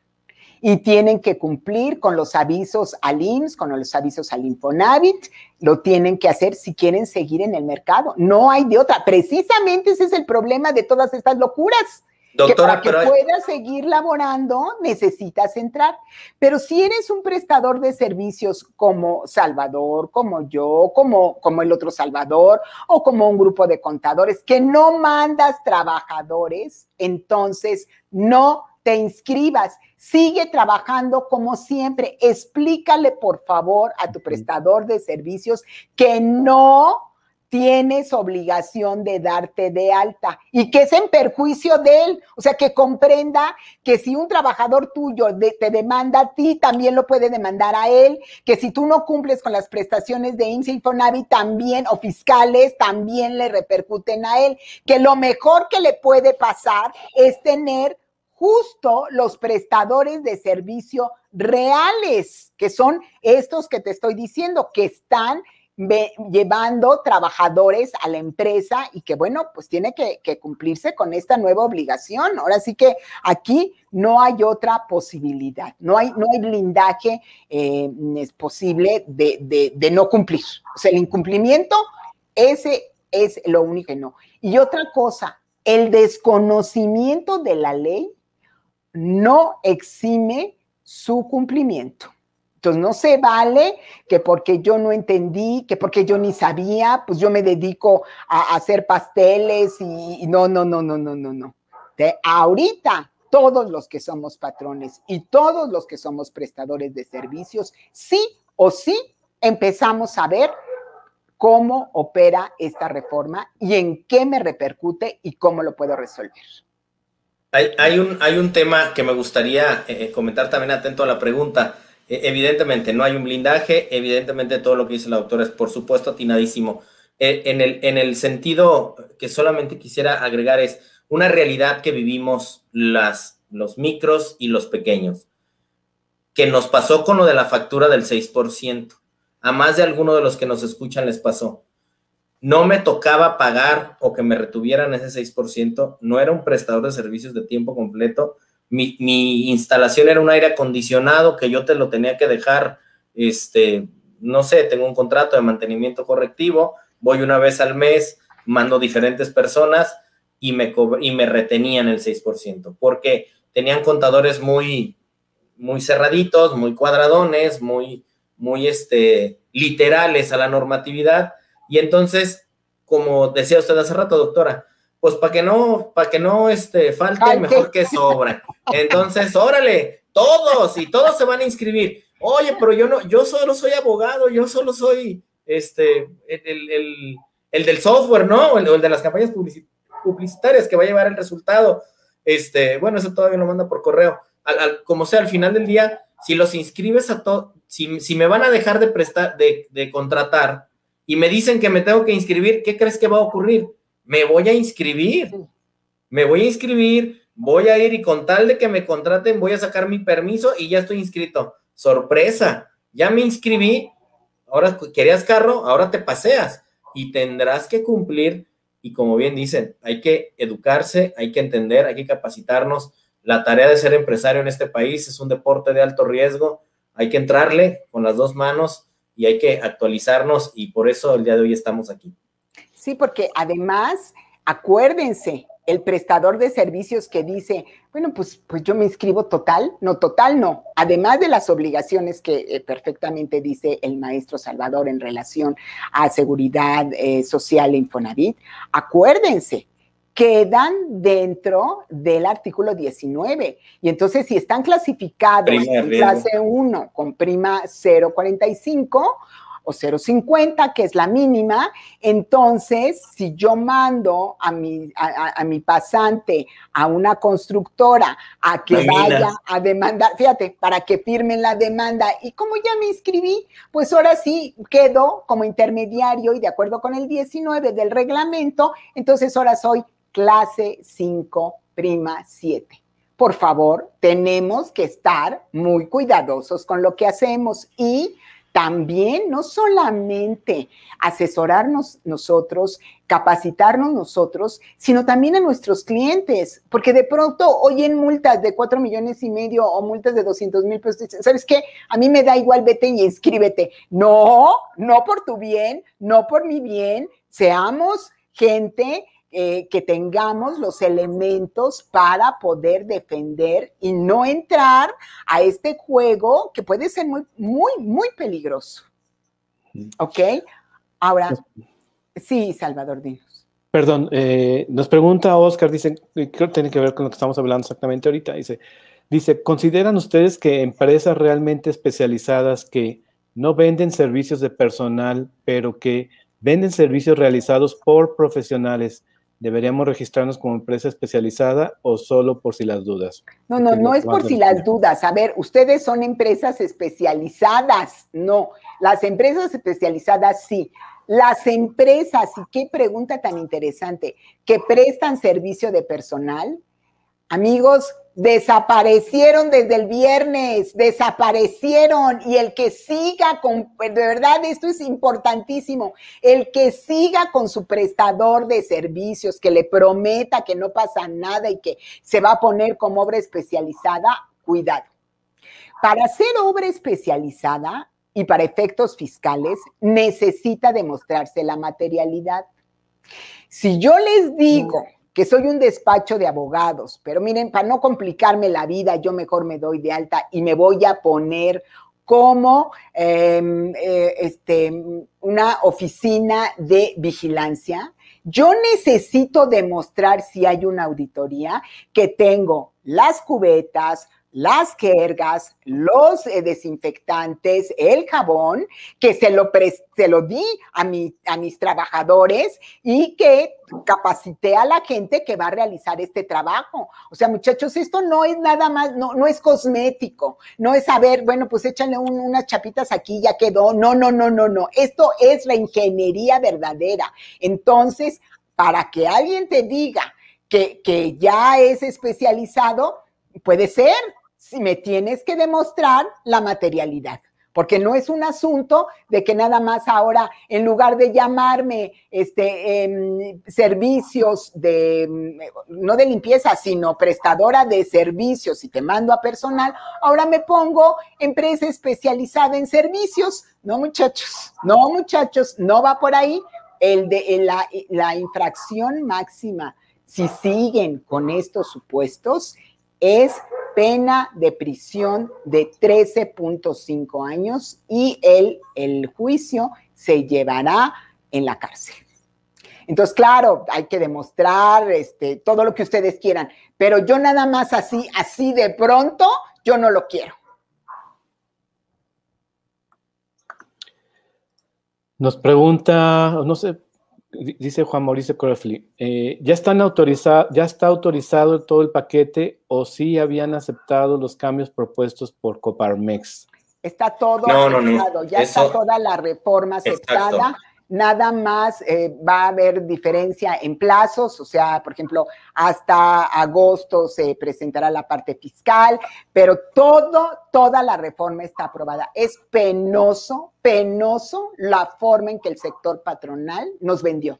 Y tienen que cumplir con los avisos al I M S S, con los avisos al Infonavit, lo tienen que hacer si quieren seguir en el mercado. No hay de otra. Precisamente ese es el problema de todas estas locuras. Doctora, que para que pero... puedas seguir laborando, necesitas entrar. Pero si eres un prestador de servicios como Salvador, como yo, como, como el otro Salvador, o como un grupo de contadores, que no mandas trabajadores, entonces no te inscribas, sigue trabajando como siempre, explícale por favor a tu prestador de servicios que no tienes obligación de darte de alta y que es en perjuicio de él, o sea que comprenda que si un trabajador tuyo de, te demanda a ti, también lo puede demandar a él, que si tú no cumples con las prestaciones de I M S S, Infonavit también, o fiscales, también le repercuten a él, que lo mejor que le puede pasar es tener justo los prestadores de servicio reales, que son estos que te estoy diciendo, que están llevando trabajadores a la empresa y que, bueno, pues tiene que, que cumplirse con esta nueva obligación. Ahora sí que aquí no hay otra posibilidad, no hay, no hay blindaje eh, posible de, de, de no cumplir. O sea, el incumplimiento, ese es lo único que no. Y otra cosa, el desconocimiento de la ley no exime su cumplimiento. Entonces, no se vale que porque yo no entendí, que porque yo ni sabía, pues yo me dedico a, a hacer pasteles y, y no, no, no, no, no, no, no. De ahorita, todos los que somos patrones y todos los que somos prestadores de servicios, sí o sí empezamos a ver cómo opera esta reforma y en qué me repercute y cómo lo puedo resolver. Hay, hay, un, hay un tema que me gustaría eh, comentar también atento a la pregunta. Eh, evidentemente no hay un blindaje, evidentemente todo lo que dice la doctora es por supuesto atinadísimo. Eh, en, el, en el sentido que solamente quisiera agregar es una realidad que vivimos las, los micros y los pequeños, que nos pasó con lo de la factura del seis por ciento. A más de alguno de los que nos escuchan les pasó. No me tocaba pagar o que me retuvieran ese seis por ciento, no era un prestador de servicios de tiempo completo, mi, mi instalación era un aire acondicionado que yo te lo tenía que dejar, este, no sé, tengo un contrato de mantenimiento correctivo, voy una vez al mes, mando diferentes personas y me, y me retenían el seis por ciento, porque tenían contadores muy, muy cerraditos, muy cuadradones, muy, muy este, literales a la normatividad. Y entonces, como decía usted hace rato, doctora, pues para que no, para que no este, falte, mejor que sobra. Entonces, órale, todos y todos se van a inscribir. Oye, pero yo no, yo solo soy abogado, yo solo soy este el, el, el del software, ¿no? El, el de las campañas publicitarias que va a llevar el resultado. Este, bueno, eso todavía lo manda por correo. Al, al, como sea, al final del día, si los inscribes a todos, si, si me van a dejar de prestar, de, de contratar, y me dicen que me tengo que inscribir, ¿qué crees que va a ocurrir? Me voy a inscribir, me voy a inscribir, voy a ir y con tal de que me contraten, voy a sacar mi permiso y ya estoy inscrito. Sorpresa, ya me inscribí, ahora querías carro, ahora te paseas y tendrás que cumplir. Y como bien dicen, hay que educarse, hay que entender, hay que capacitarnos. La tarea de ser empresario en este país es un deporte de alto riesgo, hay que entrarle con las dos manos y hay que actualizarnos, y por eso el día de hoy estamos aquí. Sí, porque además, acuérdense, el prestador de servicios que dice, bueno, pues, pues yo me inscribo total, no, total no, además de las obligaciones que eh, perfectamente dice el maestro Salvador en relación a seguridad eh, social e Infonavit, acuérdense, quedan dentro del artículo diecinueve, y entonces si están clasificados en clase uno con prima cero punto cuarenta y cinco o cero punto cincuenta, que es la mínima, entonces si yo mando a mi, a, a mi pasante, a una constructora, a que vaya a demandar, fíjate, para que firmen la demanda, y como ya me inscribí, pues ahora sí quedo como intermediario y de acuerdo con el diecinueve del reglamento, entonces ahora soy clase cinco, prima siete. Por favor, tenemos que estar muy cuidadosos con lo que hacemos y también, no solamente asesorarnos nosotros, capacitarnos nosotros, sino también a nuestros clientes, porque de pronto oyen multas de cuatro millones y medio o multas de doscientos mil pesos. ¿Sabes qué? A mí me da igual, vete y inscríbete. No, no por tu bien, no por mi bien. Seamos gente eh, que tengamos los elementos para poder defender y no entrar a este juego que puede ser muy, muy, muy peligroso. ¿Ok? Ahora, sí, Salvador, dinos. Perdón, eh, nos pregunta Oscar, dice, creo que tiene que ver con lo que estamos hablando exactamente ahorita, dice, dice, ¿consideran ustedes que empresas realmente especializadas que no venden servicios de personal, pero que venden servicios realizados por profesionales, deberíamos registrarnos como empresa especializada o solo por si las dudas? No, no, no es por si las dudas. A ver, ustedes son empresas especializadas. No, las empresas especializadas sí. Las empresas, y qué pregunta tan interesante, que prestan servicio de personal, amigos, desaparecieron desde el viernes, desaparecieron, y el que siga con, de verdad esto es importantísimo, el que siga con su prestador de servicios, que le prometa que no pasa nada y que se va a poner como obra especializada, cuidado. Para ser obra especializada y para efectos fiscales, necesita demostrarse la materialidad. Si yo les digo que soy un despacho de abogados, pero miren, para no complicarme la vida, yo mejor me doy de alta y me voy a poner como eh, eh, este, una oficina de vigilancia. Yo necesito demostrar, si hay una auditoría, que tengo las cubetas, las jergas, los eh, desinfectantes, el jabón, que se lo, se lo di a, mi, a mis trabajadores y que capacité a la gente que va a realizar este trabajo. O sea, muchachos, esto no es nada más, no, no es cosmético, no es, a ver, bueno, pues échale un, unas chapitas aquí, ya quedó. No, no, no, no, no. Esto es la ingeniería verdadera. Entonces, para que alguien te diga que, que ya es especializado, puede ser, si me tienes que demostrar la materialidad, porque no es un asunto de que nada más ahora, en lugar de llamarme este, eh, servicios de, no de limpieza, sino prestadora de servicios, y te mando a personal, ahora me pongo empresa especializada en servicios. No, muchachos, no, muchachos, no va por ahí el de, el, la, la infracción máxima. Si siguen con estos supuestos, es pena de prisión de trece punto cinco años y el, el juicio se llevará en la cárcel. Entonces, claro, hay que demostrar este, todo lo que ustedes quieran, pero yo nada más así, así de pronto, yo no lo quiero. Nos pregunta, no sé, dice Juan Mauricio Crowley, eh, ¿ya están autorizados, ya está autorizado todo el paquete o sí habían aceptado los cambios propuestos por Coparmex? Está todo no, no, no. ya Eso, está toda la reforma aceptada. Exacto. Nada más eh, va a haber diferencia en plazos, o sea, por ejemplo, hasta agosto se presentará la parte fiscal, pero todo, toda la reforma está aprobada. Es penoso, penoso la forma en que el sector patronal nos vendió.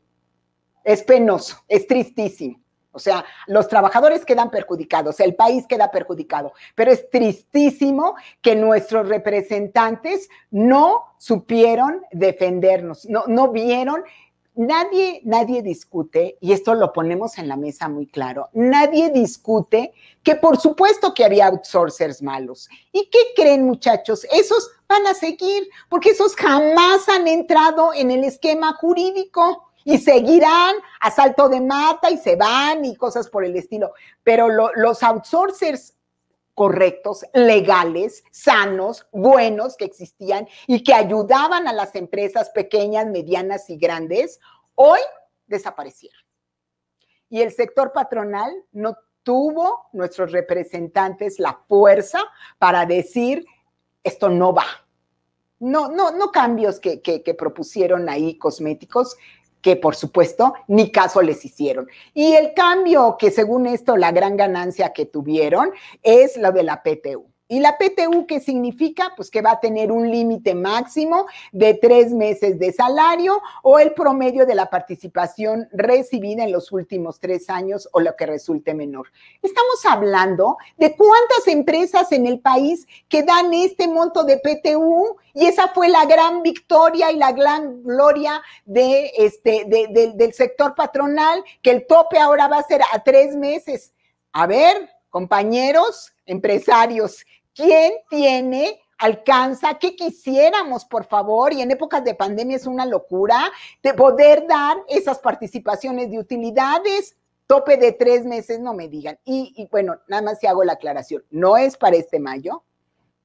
Es penoso, es tristísimo. O sea, los trabajadores quedan perjudicados, el país queda perjudicado, pero es tristísimo que nuestros representantes no supieron defendernos, no, no vieron, nadie, nadie discute, y esto lo ponemos en la mesa muy claro, nadie discute que por supuesto que había outsourcers malos. ¿Y qué creen, muchachos? Esos van a seguir, porque esos jamás han entrado en el esquema jurídico. Y seguirán a salto de mata y se van y cosas por el estilo. Pero lo, los outsourcers correctos, legales, sanos, buenos que existían y que ayudaban a las empresas pequeñas, medianas y grandes, hoy desaparecieron. Y el sector patronal no tuvo, nuestros representantes, la fuerza para decir, esto no va. No, no, no cambios que, que, que propusieron ahí cosméticos, que por supuesto ni caso les hicieron. Y el cambio que según esto la gran ganancia que tuvieron es lo de la P T U. ¿Y la P T U qué significa? Pues que va a tener un límite máximo de tres meses de salario o el promedio de la participación recibida en los últimos tres años o lo que resulte menor. Estamos hablando de cuántas empresas en el país que dan este monto de P T U y esa fue la gran victoria y la gran gloria de este, de, de, del sector patronal, que el tope ahora va a ser a tres meses. A ver, compañeros, empresarios, ¿quién tiene, alcanza, qué quisiéramos, por favor? Y en épocas de pandemia es una locura de poder dar esas participaciones de utilidades, tope de tres meses, no me digan. Y, y bueno, nada más si hago la aclaración, no es para este mayo,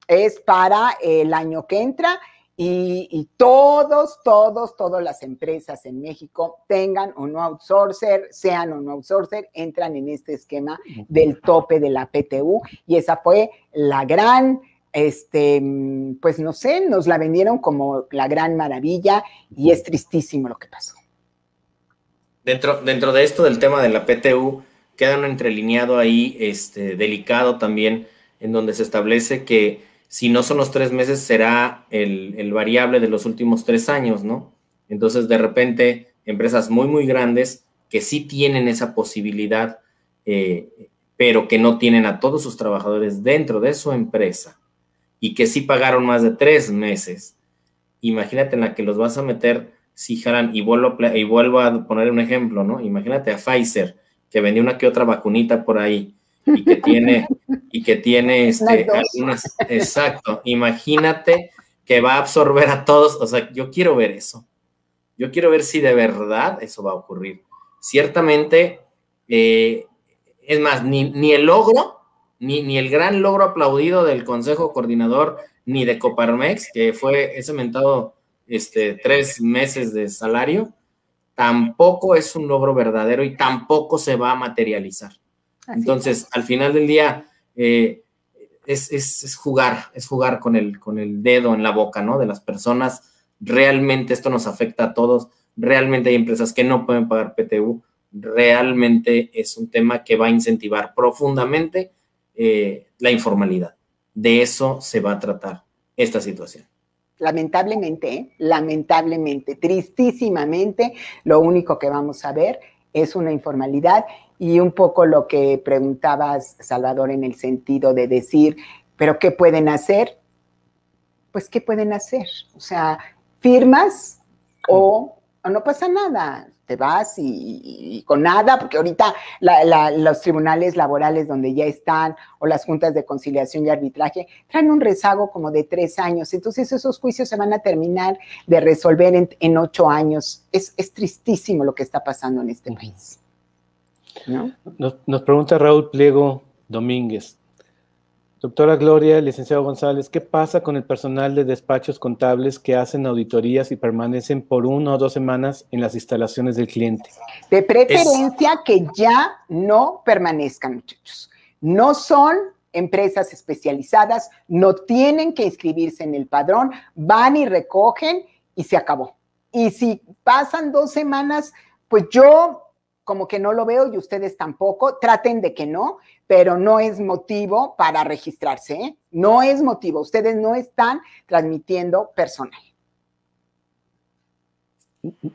es para el año que entra y, y todos, todos, todas las empresas en México, tengan o no outsourcer, sean o no outsourcer, entran en este esquema del tope de la P T U y esa fue la gran, este, pues no sé, nos la vendieron como la gran maravilla y es tristísimo lo que pasó. Dentro, dentro de esto del tema de la P T U, queda un entrelineado ahí este, delicado también, en donde se establece que si no son los tres meses, será el, el variable de los últimos tres años, ¿no? Entonces, de repente, empresas muy, muy grandes que sí tienen esa posibilidad, eh, pero que no tienen a todos sus trabajadores dentro de su empresa y que sí pagaron más de tres meses. Imagínate en la que los vas a meter, si jalan, y vuelvo, y vuelvo a poner un ejemplo, ¿no? Imagínate a Pfizer, que vendió una que otra vacunita por ahí, y que tiene, y que tiene este, algunas, exacto, imagínate que va a absorber a todos, o sea, yo quiero ver eso, yo quiero ver si de verdad eso va a ocurrir. Ciertamente, eh, es más, ni, ni el logro, ni, ni el gran logro aplaudido del Consejo Coordinador, ni de Coparmex, que fue ese mentado este, tres meses de salario, tampoco es un logro verdadero y tampoco se va a materializar. Entonces, al final del día, eh, es, es, es jugar, es jugar con el, con el dedo en la boca, ¿no? De las personas. Realmente esto nos afecta a todos. Realmente hay empresas que no pueden pagar P T U. Realmente es un tema que va a incentivar profundamente eh, la informalidad. De eso se va a tratar esta situación. Lamentablemente, ¿eh? lamentablemente, tristísimamente, lo único que vamos a ver es una informalidad. Y un poco lo que preguntabas, Salvador, en el sentido de decir, ¿pero qué pueden hacer? Pues, ¿qué pueden hacer? O sea, firmas o, o no pasa nada. te vas y, y, y con nada, porque ahorita la, la, los tribunales laborales donde ya están o las juntas de conciliación y arbitraje traen un rezago como de tres años. Entonces, esos juicios se van a terminar de resolver en, en ocho años. Es, es tristísimo lo que está pasando en este país, ¿no? Nos, nos pregunta Raúl Pliego Domínguez. Doctora Gloria, licenciado González, ¿qué pasa con el personal de despachos contables que hacen auditorías y permanecen por una o dos semanas en las instalaciones del cliente? De preferencia es... que ya no permanezcan, muchachos. No son empresas especializadas, no tienen que inscribirse en el padrón, van y recogen y se acabó. Y si pasan dos semanas, pues yo... como que no lo veo y ustedes tampoco, traten de que no, pero no es motivo para registrarse, ¿eh? No es motivo, ustedes no están transmitiendo personal.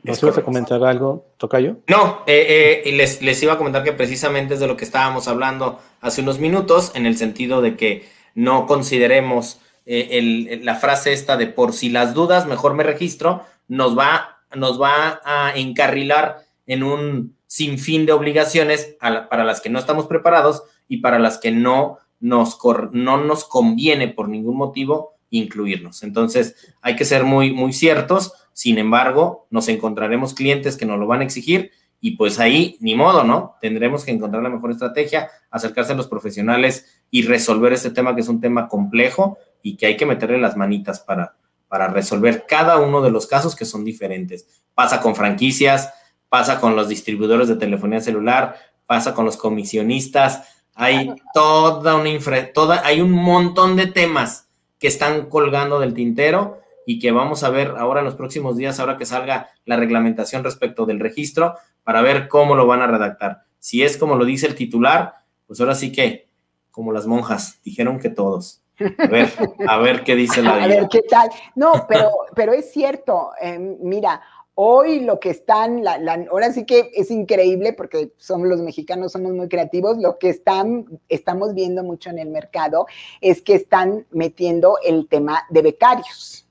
¿Nos ibas a comentar algo, Tocayo? No, eh, eh, y les, les iba a comentar que precisamente es de lo que estábamos hablando hace unos minutos, en el sentido de que no consideremos eh, el, la frase esta de por si las dudas, mejor me registro, nos va, nos va a encarrilar en un sin fin de obligaciones a la, para las que no estamos preparados y para las que no nos, cor, no nos conviene por ningún motivo incluirnos. Entonces, hay que ser muy, muy ciertos. Sin embargo, nos encontraremos clientes que nos lo van a exigir y pues ahí, ni modo, ¿no? Tendremos que encontrar la mejor estrategia, acercarse a los profesionales y resolver este tema, que es un tema complejo y que hay que meterle las manitas para, para resolver cada uno de los casos, que son diferentes. Pasa con franquicias, pasa con los distribuidores de telefonía celular, pasa con los comisionistas, hay toda una infra, toda, hay un montón de temas que están colgando del tintero y que vamos a ver ahora en los próximos días, ahora que salga la reglamentación respecto del registro, para ver cómo lo van a redactar. Si es como lo dice el titular, pues ahora sí que, como las monjas, dijeron que todos. A ver, a ver qué dice la ley. A ver qué tal. No, pero, pero es cierto, eh, mira... Hoy lo que están, la, la, ahora sí que es increíble porque somos los mexicanos, somos muy creativos. Lo que están, estamos viendo mucho en el mercado es que están metiendo el tema de becarios.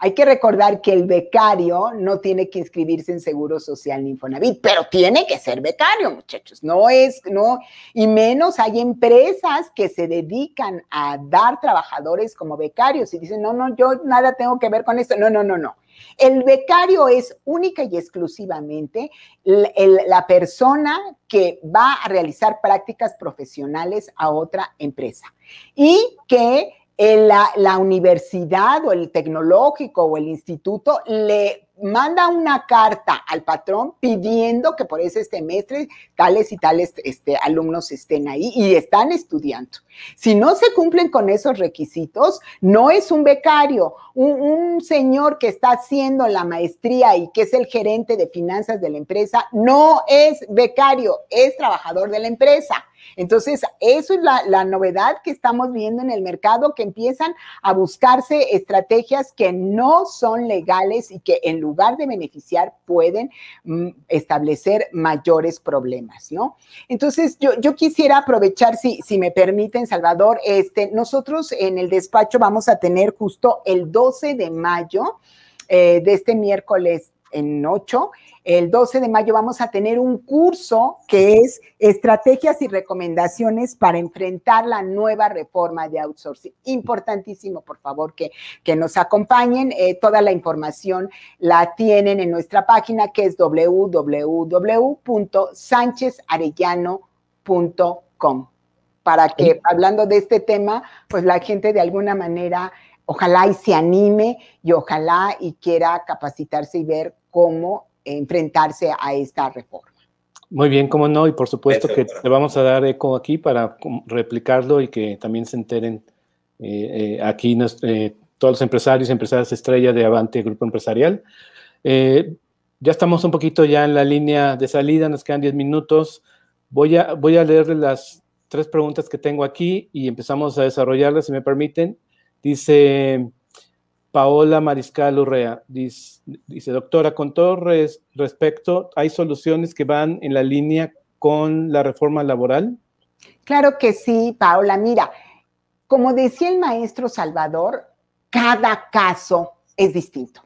Hay que recordar que el becario no tiene que inscribirse en Seguro Social ni Infonavit, pero tiene que ser becario, muchachos. No es, no, y menos hay empresas que se dedican a dar trabajadores como becarios y dicen, no, no, yo nada tengo que ver con esto. No, no, no, no. El becario es única y exclusivamente el, el, la persona que va a realizar prácticas profesionales a otra empresa y que la, la universidad o el tecnológico o el instituto le manda una carta al patrón pidiendo que por ese semestre tales y tales este, alumnos estén ahí y están estudiando. Si no se cumplen con esos requisitos, no es un becario. Un, un señor que está haciendo la maestría y que es el gerente de finanzas de la empresa, no es becario, es trabajador de la empresa. Entonces, eso es la, la novedad que estamos viendo en el mercado, que empiezan a buscarse estrategias que no son legales y que en lugar de beneficiar pueden mm, establecer mayores problemas, ¿no? Entonces, yo, yo quisiera aprovechar, si, si me permiten, Salvador, este, nosotros en el despacho vamos a tener justo el doce de mayo eh, de este miércoles en ocho, el doce de mayo vamos a tener un curso que es estrategias y recomendaciones para enfrentar la nueva reforma de outsourcing. Importantísimo, por favor, que, que nos acompañen. Eh, toda la información la tienen en nuestra página, que es doble u doble u doble u punto sánchez arellano punto com, para que, sí, hablando de este tema, pues la gente de alguna manera... ojalá y se anime y ojalá y quiera capacitarse y ver cómo enfrentarse a esta reforma. Muy bien, cómo no, y por supuesto que le vamos a dar eco aquí para replicarlo y que también se enteren eh, eh, aquí nos, eh, todos los empresarios y empresarias estrella de Avante Grupo Empresarial. Eh, ya estamos un poquito ya en la línea de salida, nos quedan diez minutos. Voy a, voy a leerle las tres preguntas que tengo aquí y empezamos a desarrollarlas, si me permiten. Dice Paola Mariscal Urrea, dice, dice, doctora, con todo res, respecto, ¿hay soluciones que van en la línea con la reforma laboral? Claro que sí, Paola. Mira, como decía el maestro Salvador, cada caso es distinto.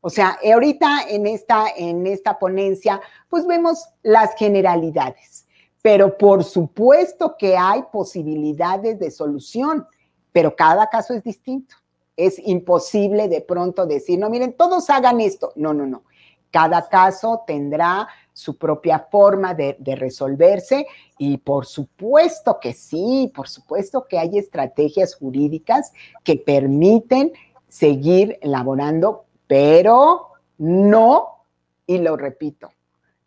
O sea, ahorita en esta, en esta ponencia, pues vemos las generalidades, pero por supuesto que hay posibilidades de solución, pero cada caso es distinto. Es imposible de pronto decir, no, miren, todos hagan esto. No, no, no. Cada caso tendrá su propia forma de, de resolverse y por supuesto que sí, por supuesto que hay estrategias jurídicas que permiten seguir elaborando, pero no, y lo repito,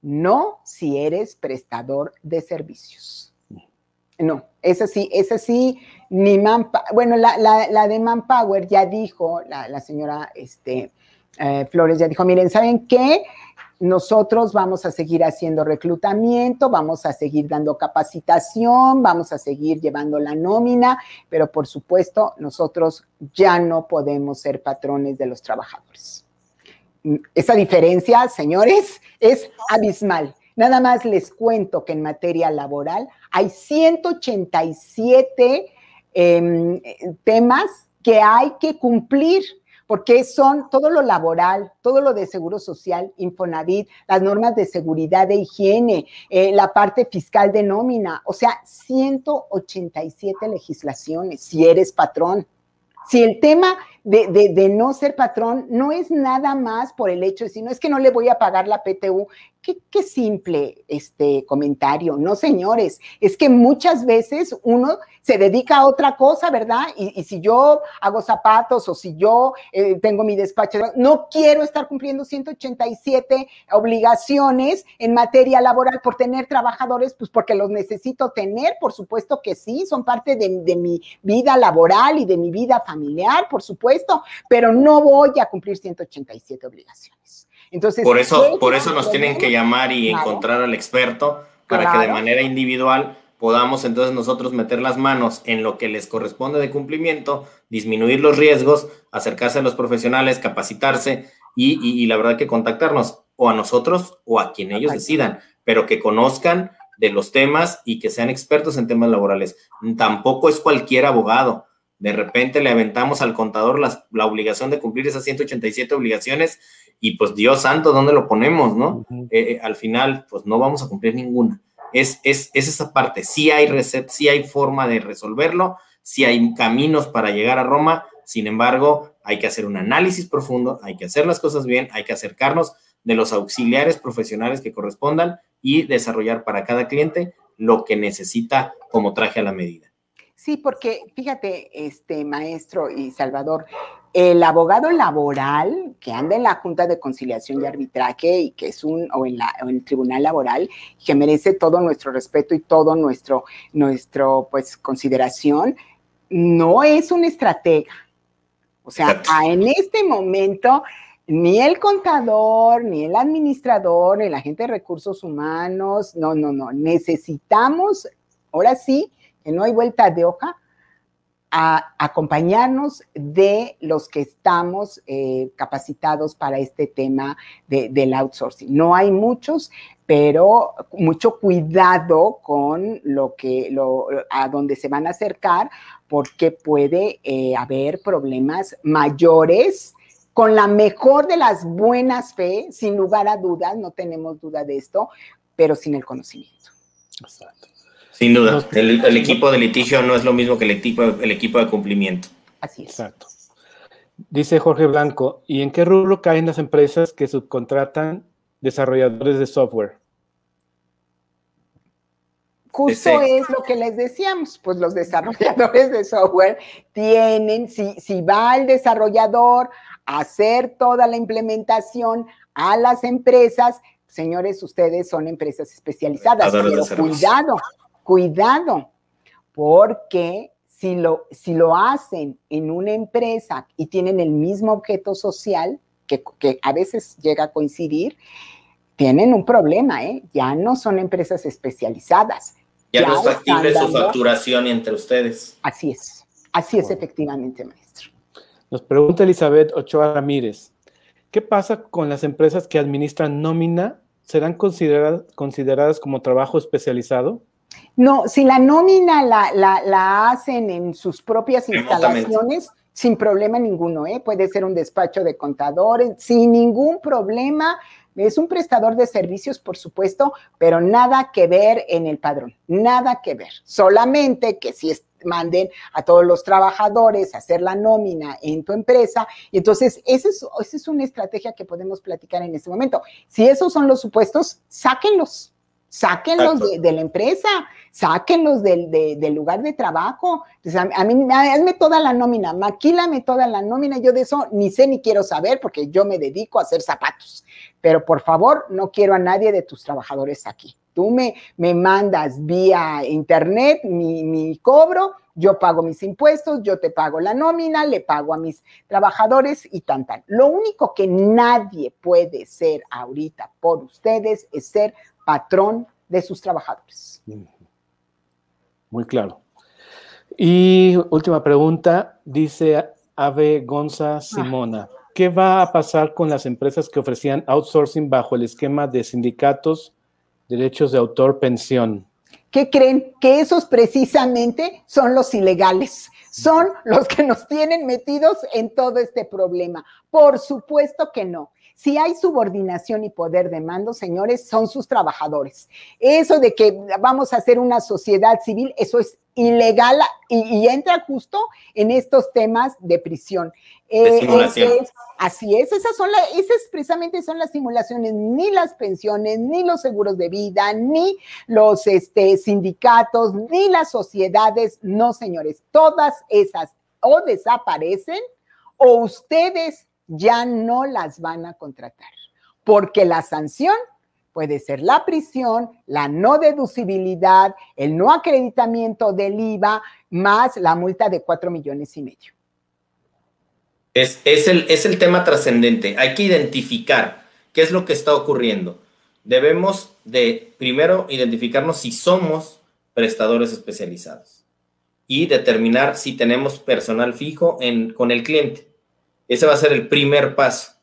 no si eres prestador de servicios. No, esa sí, esa sí, ni Manpower, bueno, la, la, la de Manpower ya dijo, la, la señora este, eh, Flores ya dijo, miren, ¿saben qué? Nosotros vamos a seguir haciendo reclutamiento, vamos a seguir dando capacitación, vamos a seguir llevando la nómina, pero por supuesto nosotros ya no podemos ser patrones de los trabajadores. Esa diferencia, señores, es abismal. Nada más les cuento que en materia laboral hay ciento ochenta y siete eh, temas que hay que cumplir, porque son todo lo laboral, todo lo de seguro social, Infonavit, las normas de seguridad e higiene, eh, la parte fiscal de nómina, o sea, ciento ochenta y siete legislaciones, si eres patrón. Si el tema de, de, de no ser patrón no es nada más por el hecho de decir, no, es que no le voy a pagar la P T U, qué, qué simple este comentario, no señores, es que muchas veces uno se dedica a otra cosa, ¿verdad? Y, y si yo hago zapatos o si yo eh, tengo mi despacho, no quiero estar cumpliendo ciento ochenta y siete obligaciones en materia laboral por tener trabajadores, pues porque los necesito tener, por supuesto que sí, son parte de, de mi vida laboral y de mi vida familiar, por supuesto, pero no voy a cumplir ciento ochenta y siete obligaciones. Entonces, por eso, por eso nos tienen que llamar y claro. encontrar al experto para claro. que de manera individual podamos entonces nosotros meter las manos en lo que les corresponde de cumplimiento, disminuir los riesgos, acercarse a los profesionales, capacitarse y, y, y la verdad que contactarnos o a nosotros o a quien ellos decidan, pero que conozcan de los temas y que sean expertos en temas laborales. Tampoco es cualquier abogado. De repente le aventamos al contador la, la obligación de cumplir esas ciento ochenta y siete obligaciones y pues Dios santo, ¿dónde lo ponemos, no? Uh-huh. eh, eh, al final, pues no vamos a cumplir ninguna. Es, es, es esa parte. Sí hay receta, sí hay forma de resolverlo, sí hay caminos para llegar a Roma, sin embargo, hay que hacer un análisis profundo, hay que hacer las cosas bien, hay que acercarnos de los auxiliares profesionales que correspondan y desarrollar para cada cliente lo que necesita como traje a la medida. Sí, porque fíjate, este maestro y Salvador, el abogado laboral que anda en la Junta de Conciliación y Arbitraje y que es un, o en, la, o en el Tribunal Laboral, que merece todo nuestro respeto y todo nuestro, nuestro, pues, consideración, no es un estratega. O sea, en este momento, ni el contador, ni el administrador, ni la gente de recursos humanos, no, no, no, necesitamos, ahora sí, que no hay vuelta de hoja, a acompañarnos de los que estamos eh, capacitados para este tema de, del outsourcing. No hay muchos, pero mucho cuidado con lo que, lo, a dónde se van a acercar, porque puede eh, haber problemas mayores. Con la mejor de las buenas fe, sin lugar a dudas, no tenemos duda de esto, pero sin el conocimiento. Exacto. Sin duda, el, el equipo de litigio no es lo mismo que el equipo, el equipo de cumplimiento. Así es. Exacto. Dice Jorge Blanco, ¿y en qué rubro caen las empresas que subcontratan desarrolladores de software? Justo es lo que les decíamos, pues los desarrolladores de software tienen, si, si va el desarrollador a hacer toda la implementación a las empresas, señores, ustedes son empresas especializadas, pero cuidado. Cuidado, porque si lo, si lo hacen en una empresa y tienen el mismo objeto social, que, que a veces llega a coincidir, tienen un problema, ¿eh? Ya no son empresas especializadas. Ya, ya no es factible su facturación entre ustedes. Así es, así es, bueno. Efectivamente, maestro. Nos pregunta Elizabeth Ochoa Ramírez, ¿qué pasa con las empresas que administran nómina? ¿Serán consideradas, consideradas como trabajo especializado? No, si la nómina la, la, la hacen en sus propias instalaciones, sin problema ninguno, ¿eh? Puede ser un despacho de contadores, sin ningún problema. Es un prestador de servicios, por supuesto, pero nada que ver en el padrón, nada que ver. Solamente que si es, manden a todos los trabajadores a hacer la nómina en tu empresa. Y entonces, esa es, esa es una estrategia que podemos platicar en este momento. Si esos son los supuestos, sáquenlos. Sáquenlos de, de la empresa, sáquenlos del, de, del lugar de trabajo. Entonces, a, a mí, hazme toda la nómina, maquílame toda la nómina. Yo de eso ni sé ni quiero saber porque yo me dedico a hacer zapatos. Pero, por favor, no quiero a nadie de tus trabajadores aquí. Tú me, me mandas vía internet mi, mi cobro, yo pago mis impuestos, yo te pago la nómina, le pago a mis trabajadores y tan, tan. Lo único que nadie puede ser ahorita por ustedes es ser patrón de sus trabajadores. Muy claro. Y última pregunta, dice Abe Gonza Simona. Ah. ¿Qué va a pasar con las empresas que ofrecían outsourcing bajo el esquema de sindicatos, derechos de autor, pensión? ¿Qué creen? Que esos precisamente son los ilegales, son los que nos tienen metidos en todo este problema. Por supuesto que no. Si hay subordinación y poder de mando, señores, son sus trabajadores. Eso de que vamos a hacer una sociedad civil, eso es ilegal y, y entra justo en estos temas de prisión. Eh, simulación. Es, es, así es, esas son las, esas precisamente son las simulaciones, ni las pensiones, ni los seguros de vida, ni los este, sindicatos, ni las sociedades, no, señores. Todas esas o desaparecen o ustedes ya no las van a contratar, porque la sanción puede ser la prisión, la no deducibilidad, el no acreditamiento del I V A, más la multa de cuatro millones y medio. Es, es, el, es el tema trascendente. Hay que identificar qué es lo que está ocurriendo. Debemos de primero identificarnos si somos prestadores especializados y determinar si tenemos personal fijo en, con el cliente. Ese va a ser el primer paso.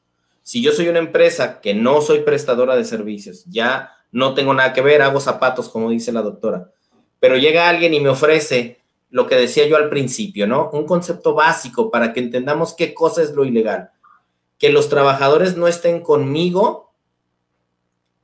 Si yo soy una empresa que no soy prestadora de servicios, ya no tengo nada que ver, hago zapatos, como dice la doctora, pero llega alguien y me ofrece lo que decía yo al principio, ¿no? Un concepto básico para que entendamos qué cosa es lo ilegal. Que los trabajadores no estén conmigo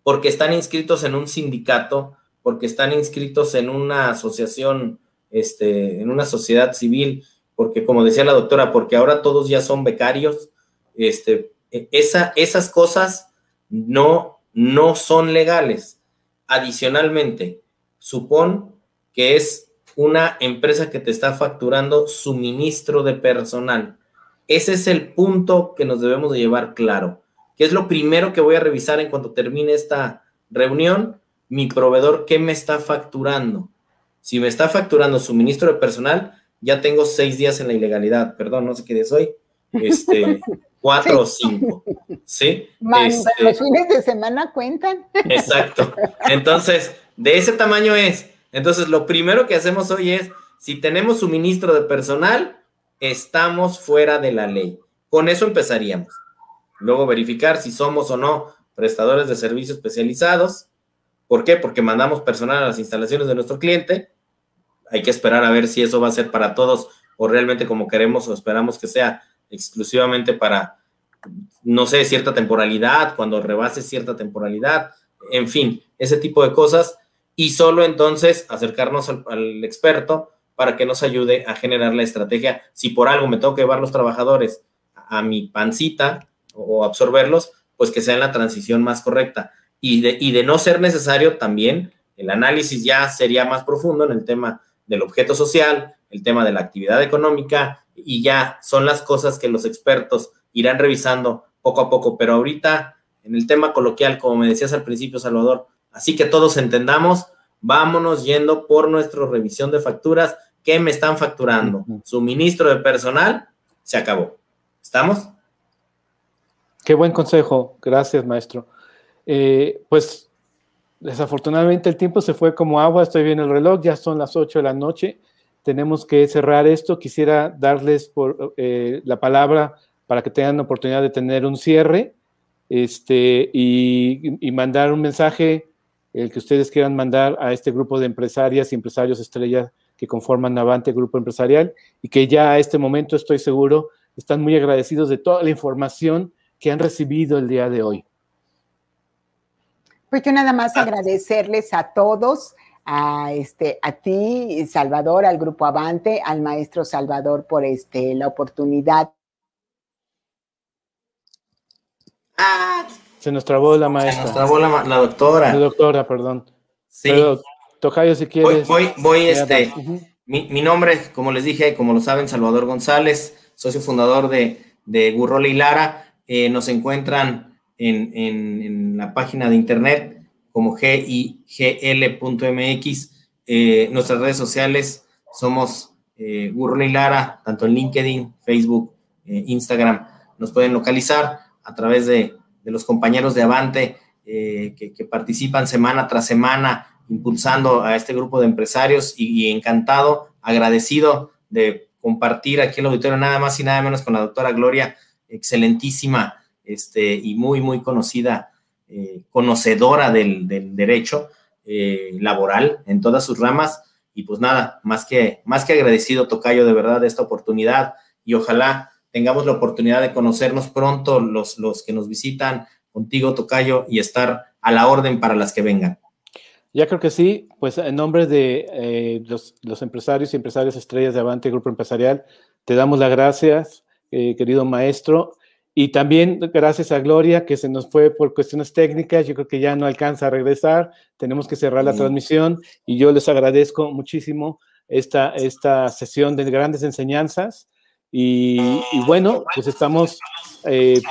porque están inscritos en un sindicato, porque están inscritos en una asociación, este, en una sociedad civil, porque como decía la doctora, porque ahora todos ya son becarios, este, esa, esas cosas no, no son legales. Adicionalmente, supón que es una empresa que te está facturando suministro de personal. Ese es el punto que nos debemos de llevar claro, que es lo primero que voy a revisar en cuanto termine esta reunión, mi proveedor, ¿qué me está facturando? Si me está facturando suministro de personal, ya tengo seis días en la ilegalidad, perdón, no sé qué día soy, este, cuatro sí. o cinco, ¿sí? Man, este, los fines de semana cuentan. Exacto, entonces, de ese tamaño es, entonces lo primero que hacemos hoy es, si tenemos suministro de personal, estamos fuera de la ley, con eso empezaríamos, luego verificar si somos o no prestadores de servicios especializados, ¿por qué? Porque mandamos personal a las instalaciones de nuestro cliente. Hay que esperar a ver si eso va a ser para todos o realmente como queremos o esperamos que sea exclusivamente para, no sé, cierta temporalidad, cuando rebase cierta temporalidad, en fin, ese tipo de cosas. Y solo entonces acercarnos al, al experto para que nos ayude a generar la estrategia. Si por algo me tengo que llevar los trabajadores a mi pancita o absorberlos, pues que sea en la transición más correcta. Y de, y de no ser necesario también, el análisis ya sería más profundo en el tema del objeto social, el tema de la actividad económica, y ya son las cosas que los expertos irán revisando poco a poco, pero ahorita en el tema coloquial, como me decías al principio, Salvador, así que todos entendamos, vámonos yendo por nuestra revisión de facturas, ¿qué me están facturando? Uh-huh. Suministro de personal, se acabó. ¿Estamos? Qué buen consejo, gracias, maestro. Eh, pues, desafortunadamente el tiempo se fue como agua, estoy viendo el reloj, ya son las ocho de la noche, tenemos que cerrar esto, quisiera darles por, eh, la palabra para que tengan la oportunidad de tener un cierre este, y, y mandar un mensaje, el que ustedes quieran mandar a este grupo de empresarias y empresarios estrellas que conforman Avante Grupo Empresarial y que ya a este momento, estoy seguro, están muy agradecidos de toda la información que han recibido el día de hoy. Pues yo nada más agradecerles a todos, a, este, a ti, Salvador, al Grupo Avante, al maestro Salvador por este, la oportunidad. Ah, se nos trabó la maestra. Se nos trabó la, la doctora. La doctora, perdón. Sí. Pero, tocayo, si quieres. Voy, voy, voy este, uh -huh. mi, mi nombre, como les dije, como lo saben, Salvador González, socio fundador de, de Gurrola Lara. Eh, nos encuentran en, en, en la página de internet como G I G L punto M X. Eh, nuestras redes sociales somos eh, Gurrola Lara, tanto en LinkedIn, Facebook, eh, Instagram. Nos pueden localizar a través de, de los compañeros de Avante eh, que, que participan semana tras semana impulsando a este grupo de empresarios y, y encantado, agradecido de compartir aquí el auditorio nada más y nada menos con la doctora Gloria, excelentísima este, y muy, muy conocida, eh, conocedora del, del derecho eh, laboral en todas sus ramas. Y pues nada, más que, más que agradecido, tocayo, de verdad, de esta oportunidad y ojalá tengamos la oportunidad de conocernos pronto los, los que nos visitan contigo, tocayo, y estar a la orden para las que vengan. Ya creo que sí, pues en nombre de eh, los, los empresarios y empresarias estrellas de Avante Grupo Empresarial, te damos las gracias, eh, querido maestro, y también gracias a Gloria, que se nos fue por cuestiones técnicas, yo creo que ya no alcanza a regresar, tenemos que cerrar la sí. transmisión, y yo les agradezco muchísimo esta, esta sesión de grandes enseñanzas. Y, y bueno, pues estamos, eh,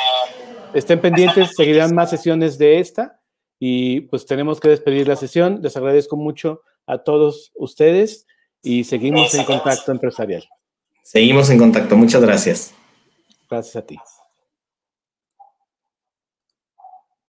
estén pendientes, seguirán más sesiones de esta y pues tenemos que despedir la sesión. Les agradezco mucho a todos ustedes y seguimos en contacto empresarial. Seguimos en contacto, muchas gracias. Gracias a ti.